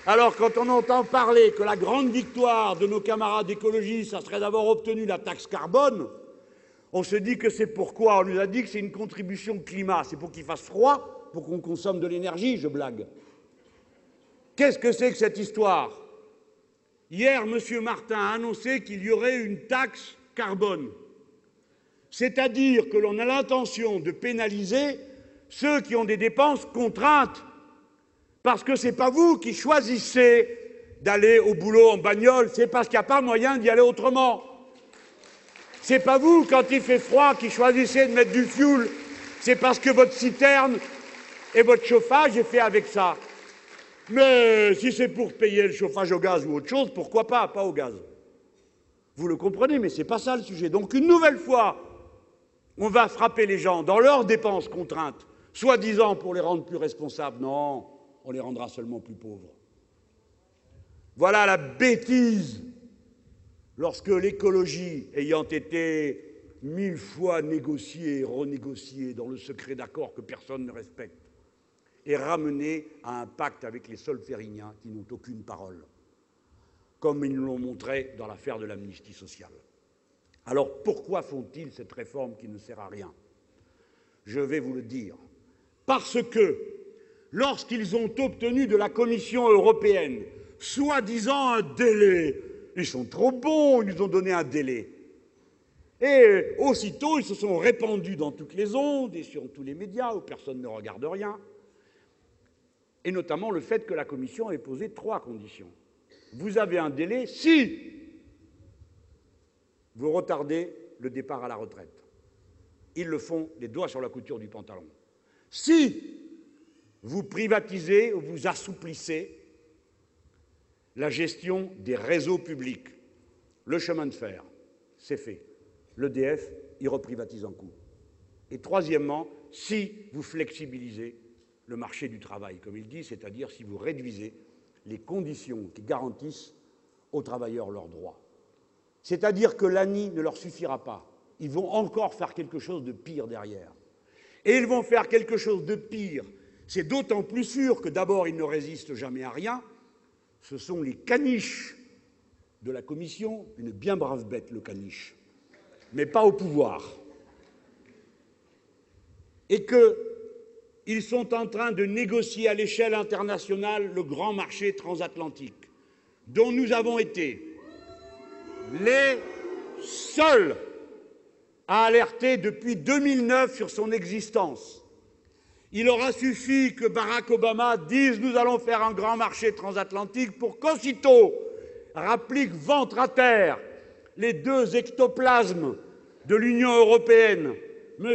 Alors, quand on entend parler que la grande victoire de nos camarades écologistes, ça serait d'avoir obtenu la taxe carbone, on se dit que c'est pourquoi on nous a dit que c'est une contribution climat, c'est pour qu'il fasse froid, pour qu'on consomme de l'énergie, je blague. Qu'est-ce que c'est que cette histoire ? Hier, M. Martin a annoncé qu'il y aurait une taxe carbone, c'est-à-dire que l'on a l'intention de pénaliser ceux qui ont des dépenses contraintes, parce que ce n'est pas vous qui choisissez d'aller au boulot en bagnole, c'est parce qu'il n'y a pas moyen d'y aller autrement. Ce n'est pas vous, quand il fait froid, qui choisissez de mettre du fioul, c'est parce que votre citerne et votre chauffage est fait avec ça. Mais si c'est pour payer le chauffage au gaz ou autre chose, pourquoi pas, pas au gaz. Vous le comprenez, mais c'est pas ça le sujet. Donc une nouvelle fois, on va frapper les gens dans leurs dépenses contraintes, soi-disant pour les rendre plus responsables. Non, on les rendra seulement plus pauvres. Voilà la bêtise. Lorsque l'écologie, ayant été 1000 fois négociée et renégociée dans le secret d'accords que personne ne respecte, et ramené à un pacte avec les solfériniens qui n'ont aucune parole, comme ils nous l'ont montré dans l'affaire de l'amnistie sociale. Alors pourquoi font-ils cette réforme qui ne sert à rien? Je vais vous le dire. Parce que lorsqu'ils ont obtenu de la Commission européenne, soi-disant un délai, ils sont trop bons, ils nous ont donné un délai. Et aussitôt, ils se sont répandus dans toutes les ondes et sur tous les médias où personne ne regarde rien. Et notamment le fait que la Commission ait posé 3 conditions. Vous avez un délai si vous retardez le départ à la retraite. Ils le font les doigts sur la couture du pantalon. Si vous privatisez ou vous assouplissez la gestion des réseaux publics, le chemin de fer, c'est fait. L'EDF, il reprivatise un coup. Et troisièmement, si vous flexibilisez le marché du travail, comme il dit, c'est-à-dire si vous réduisez les conditions qui garantissent aux travailleurs leurs droits. C'est-à-dire que l'ANI ne leur suffira pas. Ils vont encore faire quelque chose de pire derrière. Et ils vont faire quelque chose de pire. C'est d'autant plus sûr que d'abord, ils ne résistent jamais à rien. Ce sont les caniches de la Commission, une bien brave bête, le caniche, mais pas au pouvoir. Et que ils sont en train de négocier à l'échelle internationale le grand marché transatlantique, dont nous avons été les seuls à alerter depuis 2009 sur son existence. Il aura suffi que Barack Obama dise « Nous allons faire un grand marché transatlantique » pour qu'aussitôt rapplique ventre à terre les 2 ectoplasmes de l'Union européenne, M.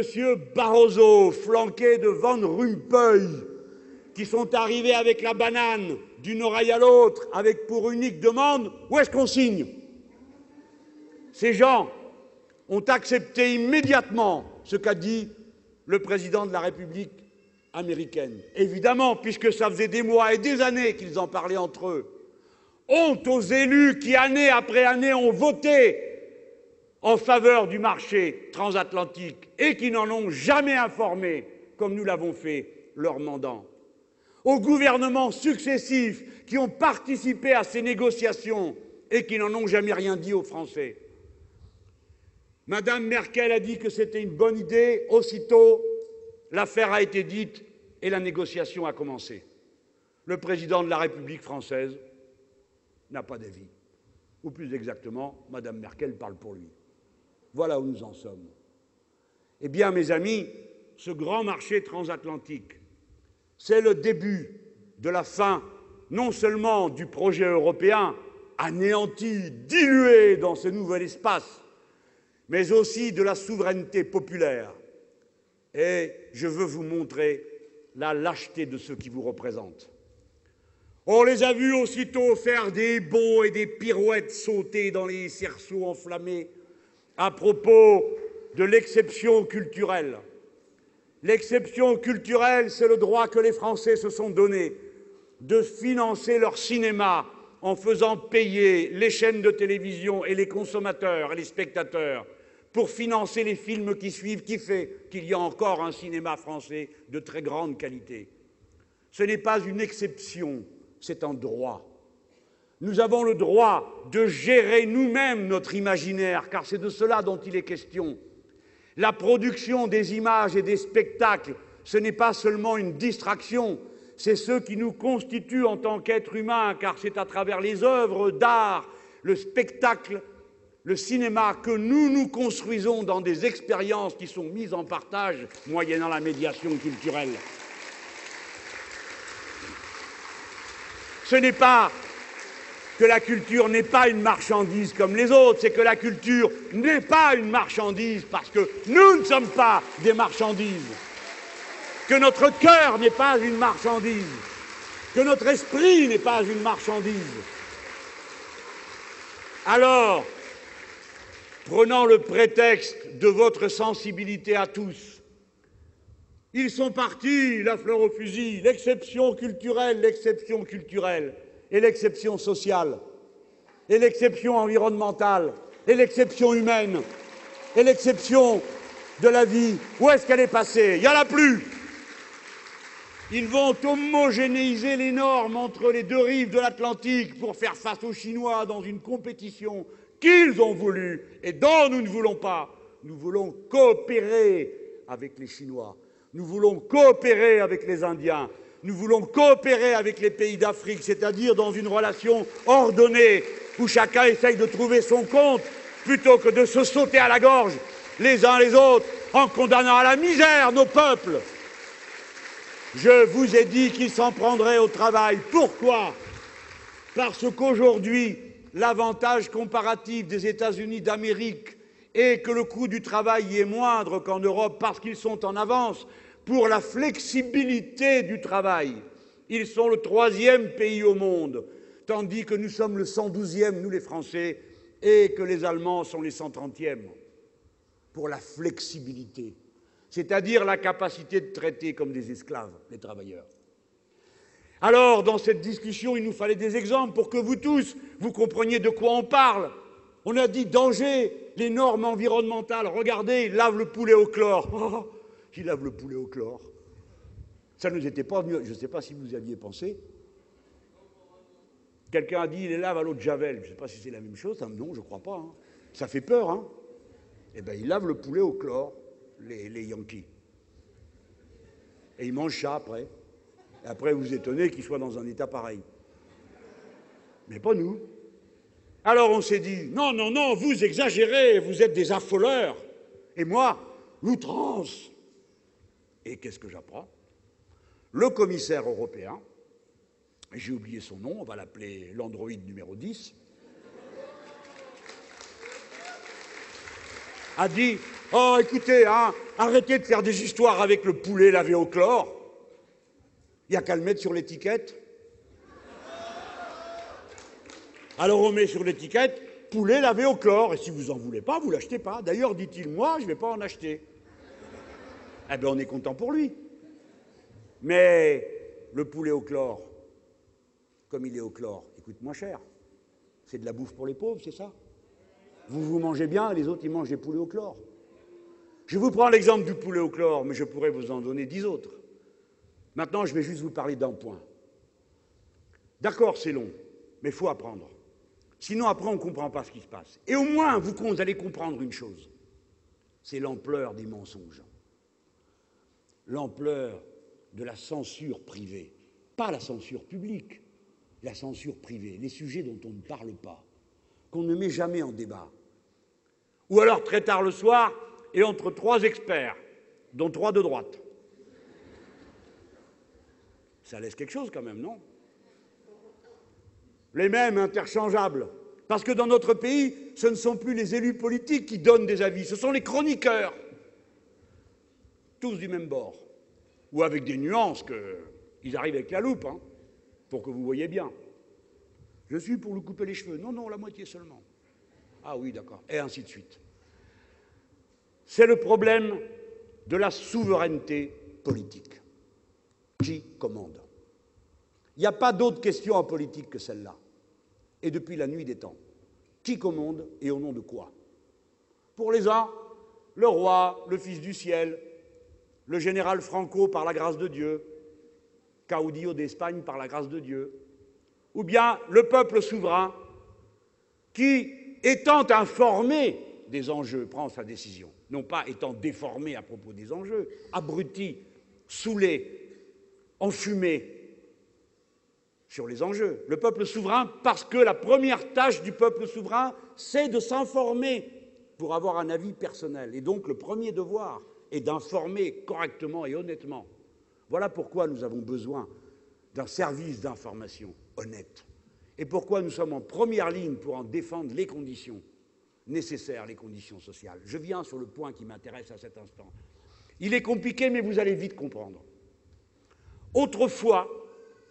Barroso, flanqué de Van Rumpuy, qui sont arrivés avec la banane d'une oreille à l'autre, avec pour unique demande « Où est-ce qu'on signe ?» Ces gens ont accepté immédiatement ce qu'a dit le président de la République américaine. Évidemment, puisque ça faisait des mois et des années qu'ils en parlaient entre eux. Honte aux élus qui, année après année, ont voté en faveur du marché transatlantique et qui n'en ont jamais informé, comme nous l'avons fait, leurs mandants. Aux gouvernements successifs qui ont participé à ces négociations et qui n'en ont jamais rien dit aux Français. Madame Merkel a dit que c'était une bonne idée. Aussitôt, l'affaire a été dite et la négociation a commencé. Le président de la République française n'a pas d'avis. Ou plus exactement, Madame Merkel parle pour lui. Voilà où nous en sommes. Eh bien, mes amis, ce grand marché transatlantique, c'est le début de la fin, non seulement du projet européen, anéanti, dilué dans ce nouvel espace, mais aussi de la souveraineté populaire. Et je veux vous montrer la lâcheté de ceux qui vous représentent. On les a vus aussitôt faire des bonds et des pirouettes sauter dans les cerceaux enflammés à propos de l'exception culturelle. L'exception culturelle, c'est le droit que les Français se sont donné de financer leur cinéma en faisant payer les chaînes de télévision et les consommateurs et les spectateurs pour financer les films qui suivent, qui fait qu'il y a encore un cinéma français de très grande qualité. Ce n'est pas une exception, c'est un droit. Nous avons le droit de gérer nous-mêmes notre imaginaire, car c'est de cela dont il est question. La production des images et des spectacles, ce n'est pas seulement une distraction, c'est ce qui nous constitue en tant qu'êtres humains, car c'est à travers les œuvres d'art, le spectacle, le cinéma, que nous nous construisons dans des expériences qui sont mises en partage, moyennant la médiation culturelle. Ce n'est pas que la culture n'est pas une marchandise comme les autres, c'est que la culture n'est pas une marchandise parce que nous ne sommes pas des marchandises, que notre cœur n'est pas une marchandise, que notre esprit n'est pas une marchandise. Alors, prenant le prétexte de votre sensibilité à tous, ils sont partis, la fleur au fusil, l'exception culturelle, et l'exception sociale, et l'exception environnementale, et l'exception humaine, et l'exception de la vie. Où est-ce qu'elle est passée? Il n'y en a plus. Ils vont homogénéiser les normes entre les deux rives de l'Atlantique pour faire face aux Chinois dans une compétition qu'ils ont voulu et dont nous ne voulons pas. Nous voulons coopérer avec les Chinois. Nous voulons coopérer avec les Indiens. Nous voulons coopérer avec les pays d'Afrique, c'est-à-dire dans une relation ordonnée où chacun essaye de trouver son compte plutôt que de se sauter à la gorge les uns les autres en condamnant à la misère nos peuples. Je vous ai dit qu'ils s'en prendraient au travail. Pourquoi? Parce qu'aujourd'hui, l'avantage comparatif des États-Unis d'Amérique est que le coût du travail y est moindre qu'en Europe parce qu'ils sont en avance pour la flexibilité du travail. Ils sont le 3e pays au monde, tandis que nous sommes le 112e, nous les Français, et que les Allemands sont les 130e, pour la flexibilité, c'est-à-dire la capacité de traiter comme des esclaves les travailleurs. Alors, dans cette discussion, il nous fallait des exemples pour que vous tous, vous compreniez de quoi on parle. On a dit danger, les normes environnementales. Regardez, ils lavent le poulet au chlore. Oh, ils lavent le poulet au chlore. Ça ne nous était pas mieux. Je ne sais pas si vous aviez pensé. Quelqu'un a dit, il les lave à l'eau de Javel. Je ne sais pas si c'est la même chose. Non, je ne crois pas. Hein. Ça fait peur. Hein. Eh bien, ils lavent le poulet au chlore, les Yankees. Et ils mangent ça après. Et après, vous vous étonnez qu'ils soient dans un état pareil. Mais pas nous. Alors on s'est dit, non, non, non, vous exagérez, vous êtes des affoleurs. Et moi, l'outrance. Et qu'est-ce que j'apprends? Le commissaire européen, j'ai oublié son nom, on va l'appeler l'androïde numéro 10, a dit, oh, écoutez, hein, arrêtez de faire des histoires avec le poulet lavé au chlore. Il n'y a qu'à le mettre sur l'étiquette. Alors on met sur l'étiquette « poulet lavé au chlore ». Et si vous n'en voulez pas, vous ne l'achetez pas. D'ailleurs, dit-il, moi, je ne vais pas en acheter. Eh bien, on est content pour lui. Mais le poulet au chlore, comme il est au chlore, il coûte moins cher. C'est de la bouffe pour les pauvres, c'est ça? Vous vous mangez bien, les autres, ils mangent des poulets au chlore. Je vous prends l'exemple du poulet au chlore, mais je pourrais vous en donner 10 autres. Maintenant, je vais juste vous parler d'un point. D'accord, c'est long, mais il faut apprendre. Sinon, après, on ne comprend pas ce qui se passe. Et au moins, vous allez comprendre une chose. C'est l'ampleur des mensonges. L'ampleur de la censure privée. Pas la censure publique, la censure privée. Les sujets dont on ne parle pas, qu'on ne met jamais en débat. Ou alors très tard le soir, et entre 3 experts, dont 3 de droite. Ça laisse quelque chose quand même, non ? Les mêmes interchangeables. Parce que dans notre pays, ce ne sont plus les élus politiques qui donnent des avis, ce sont les chroniqueurs. Tous du même bord. Ou avec des nuances qu'ils arrivent avec la loupe, hein, pour que vous voyez bien. Je suis pour lui couper les cheveux. Non, non, la moitié seulement. Ah oui, d'accord. Et ainsi de suite. C'est le problème de la souveraineté politique. Qui commande ? Il n'y a pas d'autre question en politique que celle-là. Et depuis la nuit des temps. Qui commande et au nom de quoi? Pour les uns, le roi, le fils du ciel, le général Franco par la grâce de Dieu, Caudillo d'Espagne par la grâce de Dieu, ou bien le peuple souverain qui, étant informé des enjeux, prend sa décision. Non pas étant déformé à propos des enjeux, abruti, saoulé, enfumé, sur les enjeux. Le peuple souverain, parce que la première tâche du peuple souverain, c'est de s'informer pour avoir un avis personnel. Et donc, le premier devoir est d'informer correctement et honnêtement. Voilà pourquoi nous avons besoin d'un service d'information honnête. Et pourquoi nous sommes en première ligne pour en défendre les conditions nécessaires, les conditions sociales. Je viens sur le point qui m'intéresse à cet instant. Il est compliqué, mais vous allez vite comprendre. Autrefois,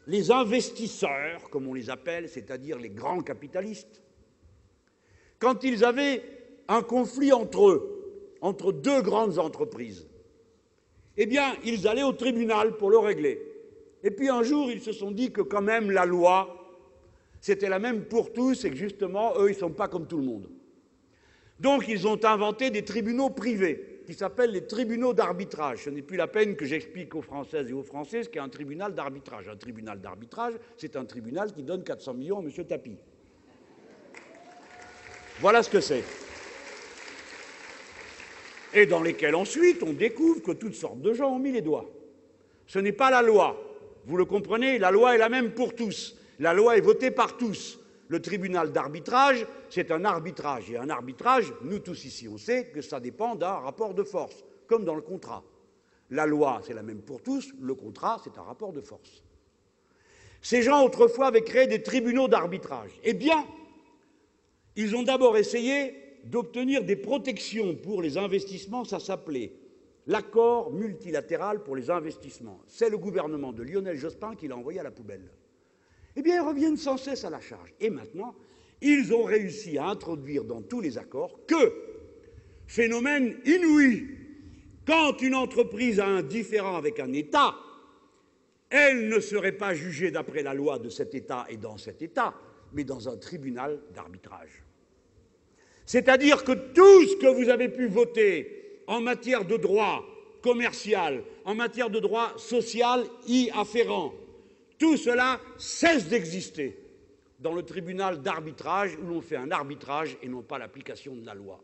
les investisseurs, comme on les appelle, c'est-à-dire les grands capitalistes, quand ils avaient un conflit entre eux, entre 2 grandes entreprises, eh bien, ils allaient au tribunal pour le régler. Et puis un jour, ils se sont dit que quand même la loi, c'était la même pour tous et que justement, eux, ils ne sont pas comme tout le monde. Donc, ils ont inventé des tribunaux privés qui s'appellent les tribunaux d'arbitrage. Ce n'est plus la peine que j'explique aux Françaises et aux Français ce qu'est un tribunal d'arbitrage. Un tribunal d'arbitrage, c'est un tribunal qui donne 400 millions à M. Tapie. Voilà ce que c'est. Et dans lesquels ensuite on découvre que toutes sortes de gens ont mis les doigts. Ce n'est pas la loi. Vous le comprenez, la loi est la même pour tous. La loi est votée par tous. Le tribunal d'arbitrage, c'est un arbitrage. Et un arbitrage, nous tous ici, on sait que ça dépend d'un rapport de force, comme dans le contrat. La loi, c'est la même pour tous. Le contrat, c'est un rapport de force. Ces gens, autrefois, avaient créé des tribunaux d'arbitrage. Eh bien, ils ont d'abord essayé d'obtenir des protections pour les investissements. Ça s'appelait l'accord multilatéral pour les investissements. C'est le gouvernement de Lionel Jospin qui l'a envoyé à la poubelle. Eh bien, ils reviennent sans cesse à la charge. Et maintenant, ils ont réussi à introduire dans tous les accords que, phénomène inouï, quand une entreprise a un différend avec un État, elle ne serait pas jugée d'après la loi de cet État et dans cet État, mais dans un tribunal d'arbitrage. C'est-à-dire que tout ce que vous avez pu voter en matière de droit commercial, en matière de droit social y afférent, tout cela cesse d'exister dans le tribunal d'arbitrage où l'on fait un arbitrage et non pas l'application de la loi.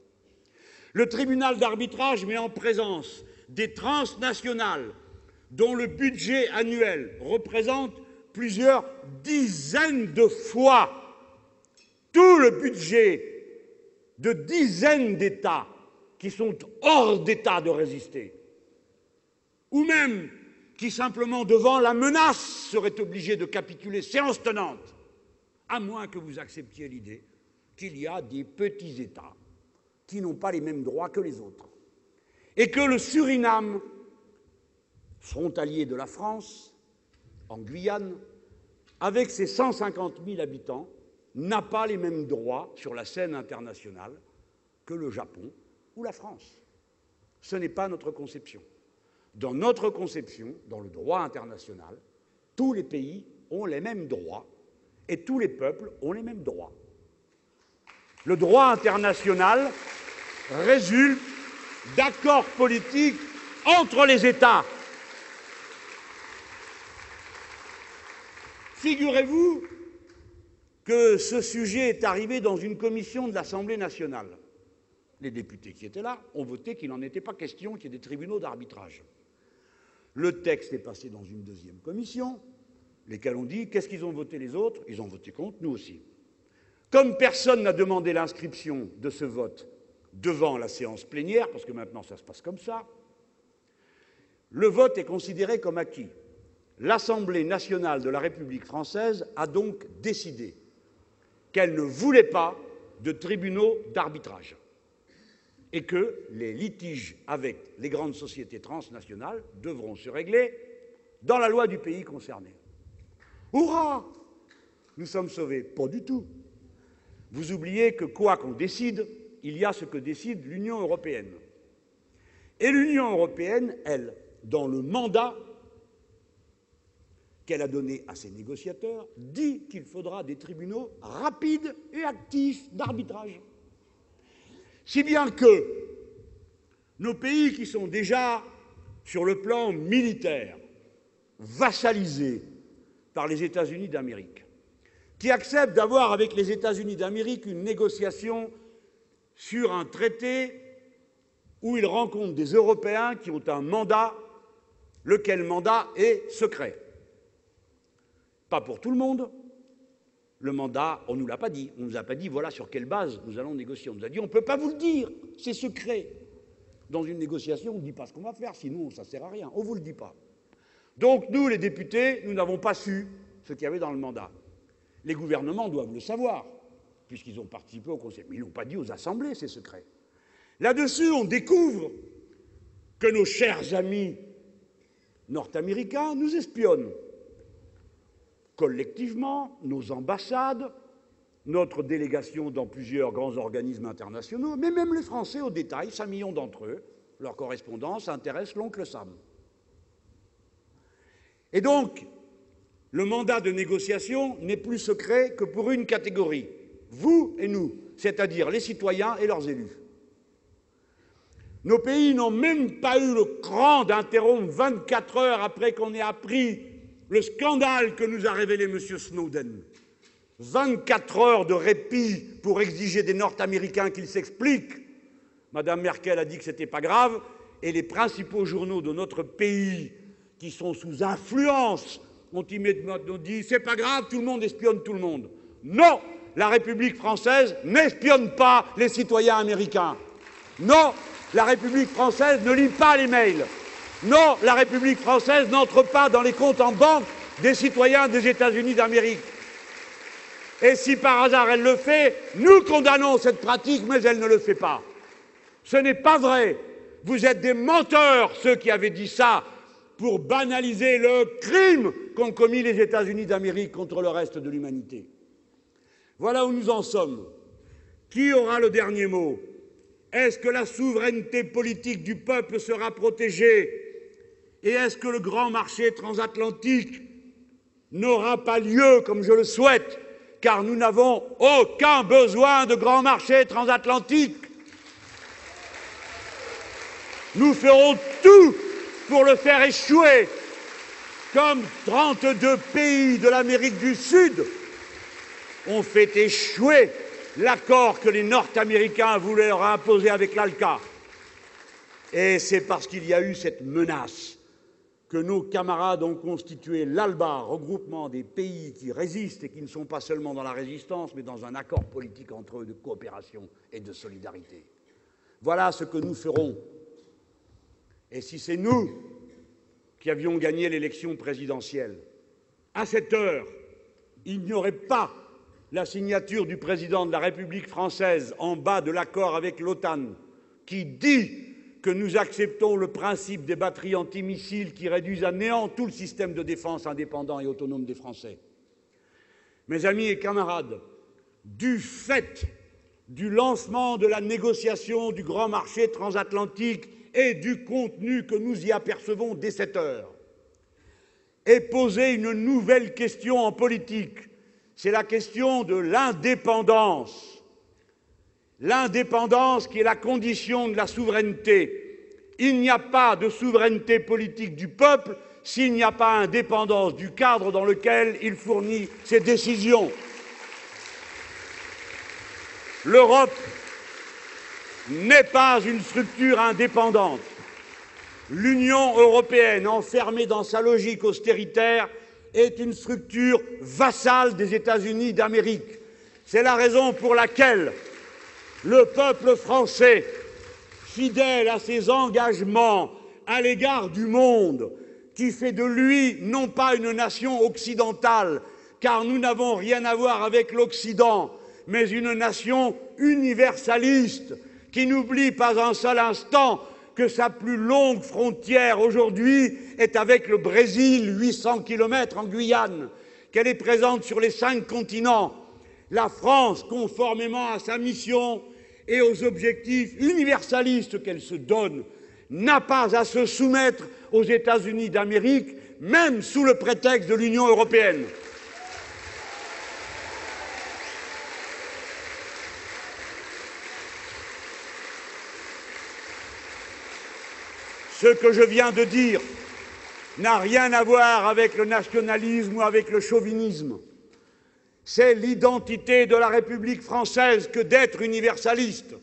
Le tribunal d'arbitrage met en présence des transnationales dont le budget annuel représente plusieurs dizaines de fois tout le budget de dizaines d'États qui sont hors d'état de résister, ou même qui simplement devant la menace seraient obligés de capituler séance tenante, à moins que vous acceptiez l'idée qu'il y a des petits États qui n'ont pas les mêmes droits que les autres, et que le Suriname, frontalier de la France, en Guyane, avec ses 150 000 habitants, n'a pas les mêmes droits sur la scène internationale que le Japon ou la France. Ce n'est pas notre conception. Dans notre conception, dans le droit international, tous les pays ont les mêmes droits et tous les peuples ont les mêmes droits. Le droit international résulte d'accords politiques entre les États. Figurez-vous que ce sujet est arrivé dans une commission de l'Assemblée nationale. Les députés qui étaient là ont voté qu'il n'en était pas question, qu'il y ait des tribunaux d'arbitrage. Le texte est passé dans une deuxième commission, lesquelles ont dit « Qu'est-ce qu'ils ont voté les autres ?» Ils ont voté contre, nous aussi. Comme personne n'a demandé l'inscription de ce vote devant la séance plénière, parce que maintenant ça se passe comme ça, le vote est considéré comme acquis. L'Assemblée nationale de la République française a donc décidé qu'elle ne voulait pas de tribunaux d'arbitrage et que les litiges avec les grandes sociétés transnationales devront se régler dans la loi du pays concerné. Hurrah ! Nous sommes sauvés. Pas du tout. Vous oubliez que quoi qu'on décide, il y a ce que décide l'Union européenne. Et l'Union européenne, elle, dans le mandat qu'elle a donné à ses négociateurs, dit qu'il faudra des tribunaux rapides et actifs d'arbitrage. Si bien que nos pays qui sont déjà, sur le plan militaire, vassalisés par les États-Unis d'Amérique, qui acceptent d'avoir avec les États-Unis d'Amérique une négociation sur un traité où ils rencontrent des Européens qui ont un mandat, lequel mandat est secret. Pas pour tout le monde. Le mandat, on ne nous l'a pas dit. On ne nous a pas dit, voilà sur quelle base nous allons négocier. On nous a dit, on ne peut pas vous le dire, c'est secret. Dans une négociation, on ne dit pas ce qu'on va faire, sinon ça ne sert à rien. On ne vous le dit pas. Donc nous, les députés, nous n'avons pas su ce qu'il y avait dans le mandat. Les gouvernements doivent le savoir, puisqu'ils ont participé au Conseil. Mais ils n'ont pas dit aux assemblées, c'est secret. Là-dessus, on découvre que nos chers amis nord-américains nous espionnent. Collectivement, nos ambassades, notre délégation dans plusieurs grands organismes internationaux, mais même les Français au détail, 5 millions d'entre eux, leur correspondance intéresse l'oncle Sam. Et donc, le mandat de négociation n'est plus secret que pour une catégorie, vous et nous, c'est-à-dire les citoyens et leurs élus. Nos pays n'ont même pas eu le cran d'interrompre 24 heures après qu'on ait appris le scandale que nous a révélé M. Snowden, 24 heures de répit pour exiger des Nord-Américains qu'ils s'expliquent. Madame Merkel a dit que ce n'était pas grave, et les principaux journaux de notre pays, qui sont sous influence, ont immédiatement dit « c'est pas grave, tout le monde espionne tout le monde ». Non, la République française n'espionne pas les citoyens américains. Non, la République française ne lit pas les mails. Non, la République française n'entre pas dans les comptes en banque des citoyens des États-Unis d'Amérique. Et si par hasard elle le fait, nous condamnons cette pratique, mais elle ne le fait pas. Ce n'est pas vrai. Vous êtes des menteurs, ceux qui avaient dit ça, pour banaliser le crime qu'ont commis les États-Unis d'Amérique contre le reste de l'humanité. Voilà où nous en sommes. Qui aura le dernier mot ? Est-ce que la souveraineté politique du peuple sera protégée ? Et est-ce que le grand marché transatlantique n'aura pas lieu, comme je le souhaite ? Car nous n'avons aucun besoin de grand marché transatlantique. Nous ferons tout pour le faire échouer, comme 32 pays de l'Amérique du Sud ont fait échouer l'accord que les Nord-Américains voulaient leur imposer avec l'ALCA. Et c'est parce qu'il y a eu cette menace que nos camarades ont constitué l'ALBA, regroupement des pays qui résistent et qui ne sont pas seulement dans la résistance, mais dans un accord politique entre eux de coopération et de solidarité. Voilà ce que nous ferons. Et si c'est nous qui avions gagné l'élection présidentielle, à cette heure, il n'y aurait pas la signature du président de la République française en bas de l'accord avec l'OTAN, qui dit que nous acceptons le principe des batteries antimissiles qui réduisent à néant tout le système de défense indépendant et autonome des Français. Mes amis et camarades, du fait du lancement de la négociation du grand marché transatlantique et du contenu que nous y apercevons dès cette heure, est posée une nouvelle question en politique. C'est la question de l'indépendance. L'indépendance qui est la condition de la souveraineté. Il n'y a pas de souveraineté politique du peuple s'il n'y a pas indépendance du cadre dans lequel il fournit ses décisions. L'Europe n'est pas une structure indépendante. L'Union européenne, enfermée dans sa logique austéritaire, est une structure vassale des États-Unis d'Amérique. C'est la raison pour laquelle le peuple français, fidèle à ses engagements à l'égard du monde, qui fait de lui non pas une nation occidentale, car nous n'avons rien à voir avec l'Occident, mais une nation universaliste, qui n'oublie pas un seul instant que sa plus longue frontière aujourd'hui est avec le Brésil, 800 km en Guyane, qu'elle est présente sur les 5 continents. La France, conformément à sa mission et aux objectifs universalistes qu'elle se donne, n'a pas à se soumettre aux États-Unis d'Amérique, même sous le prétexte de l'Union européenne. Ce que je viens de dire n'a rien à voir avec le nationalisme ou avec le chauvinisme. C'est l'identité de la République française que d'être universaliste.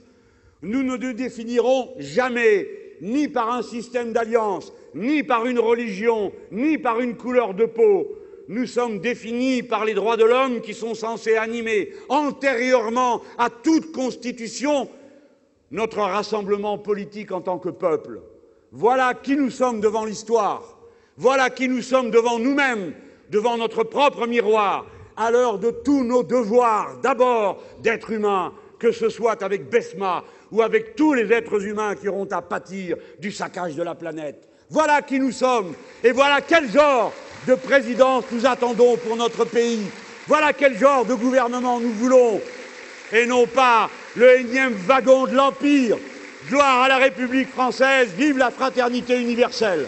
Nous ne nous définirons jamais, ni par un système d'alliance, ni par une religion, ni par une couleur de peau. Nous sommes définis par les droits de l'homme qui sont censés animer, antérieurement à toute constitution, notre rassemblement politique en tant que peuple. Voilà qui nous sommes devant l'histoire. Voilà qui nous sommes devant nous-mêmes, devant notre propre miroir. À l'heure de tous nos devoirs, d'abord d'êtres humains, que ce soit avec Besma ou avec tous les êtres humains qui auront à pâtir du saccage de la planète. Voilà qui nous sommes et voilà quel genre de présidence nous attendons pour notre pays. Voilà quel genre de gouvernement nous voulons et non pas le énième wagon de l'Empire. Gloire à la République française, vive la fraternité universelle.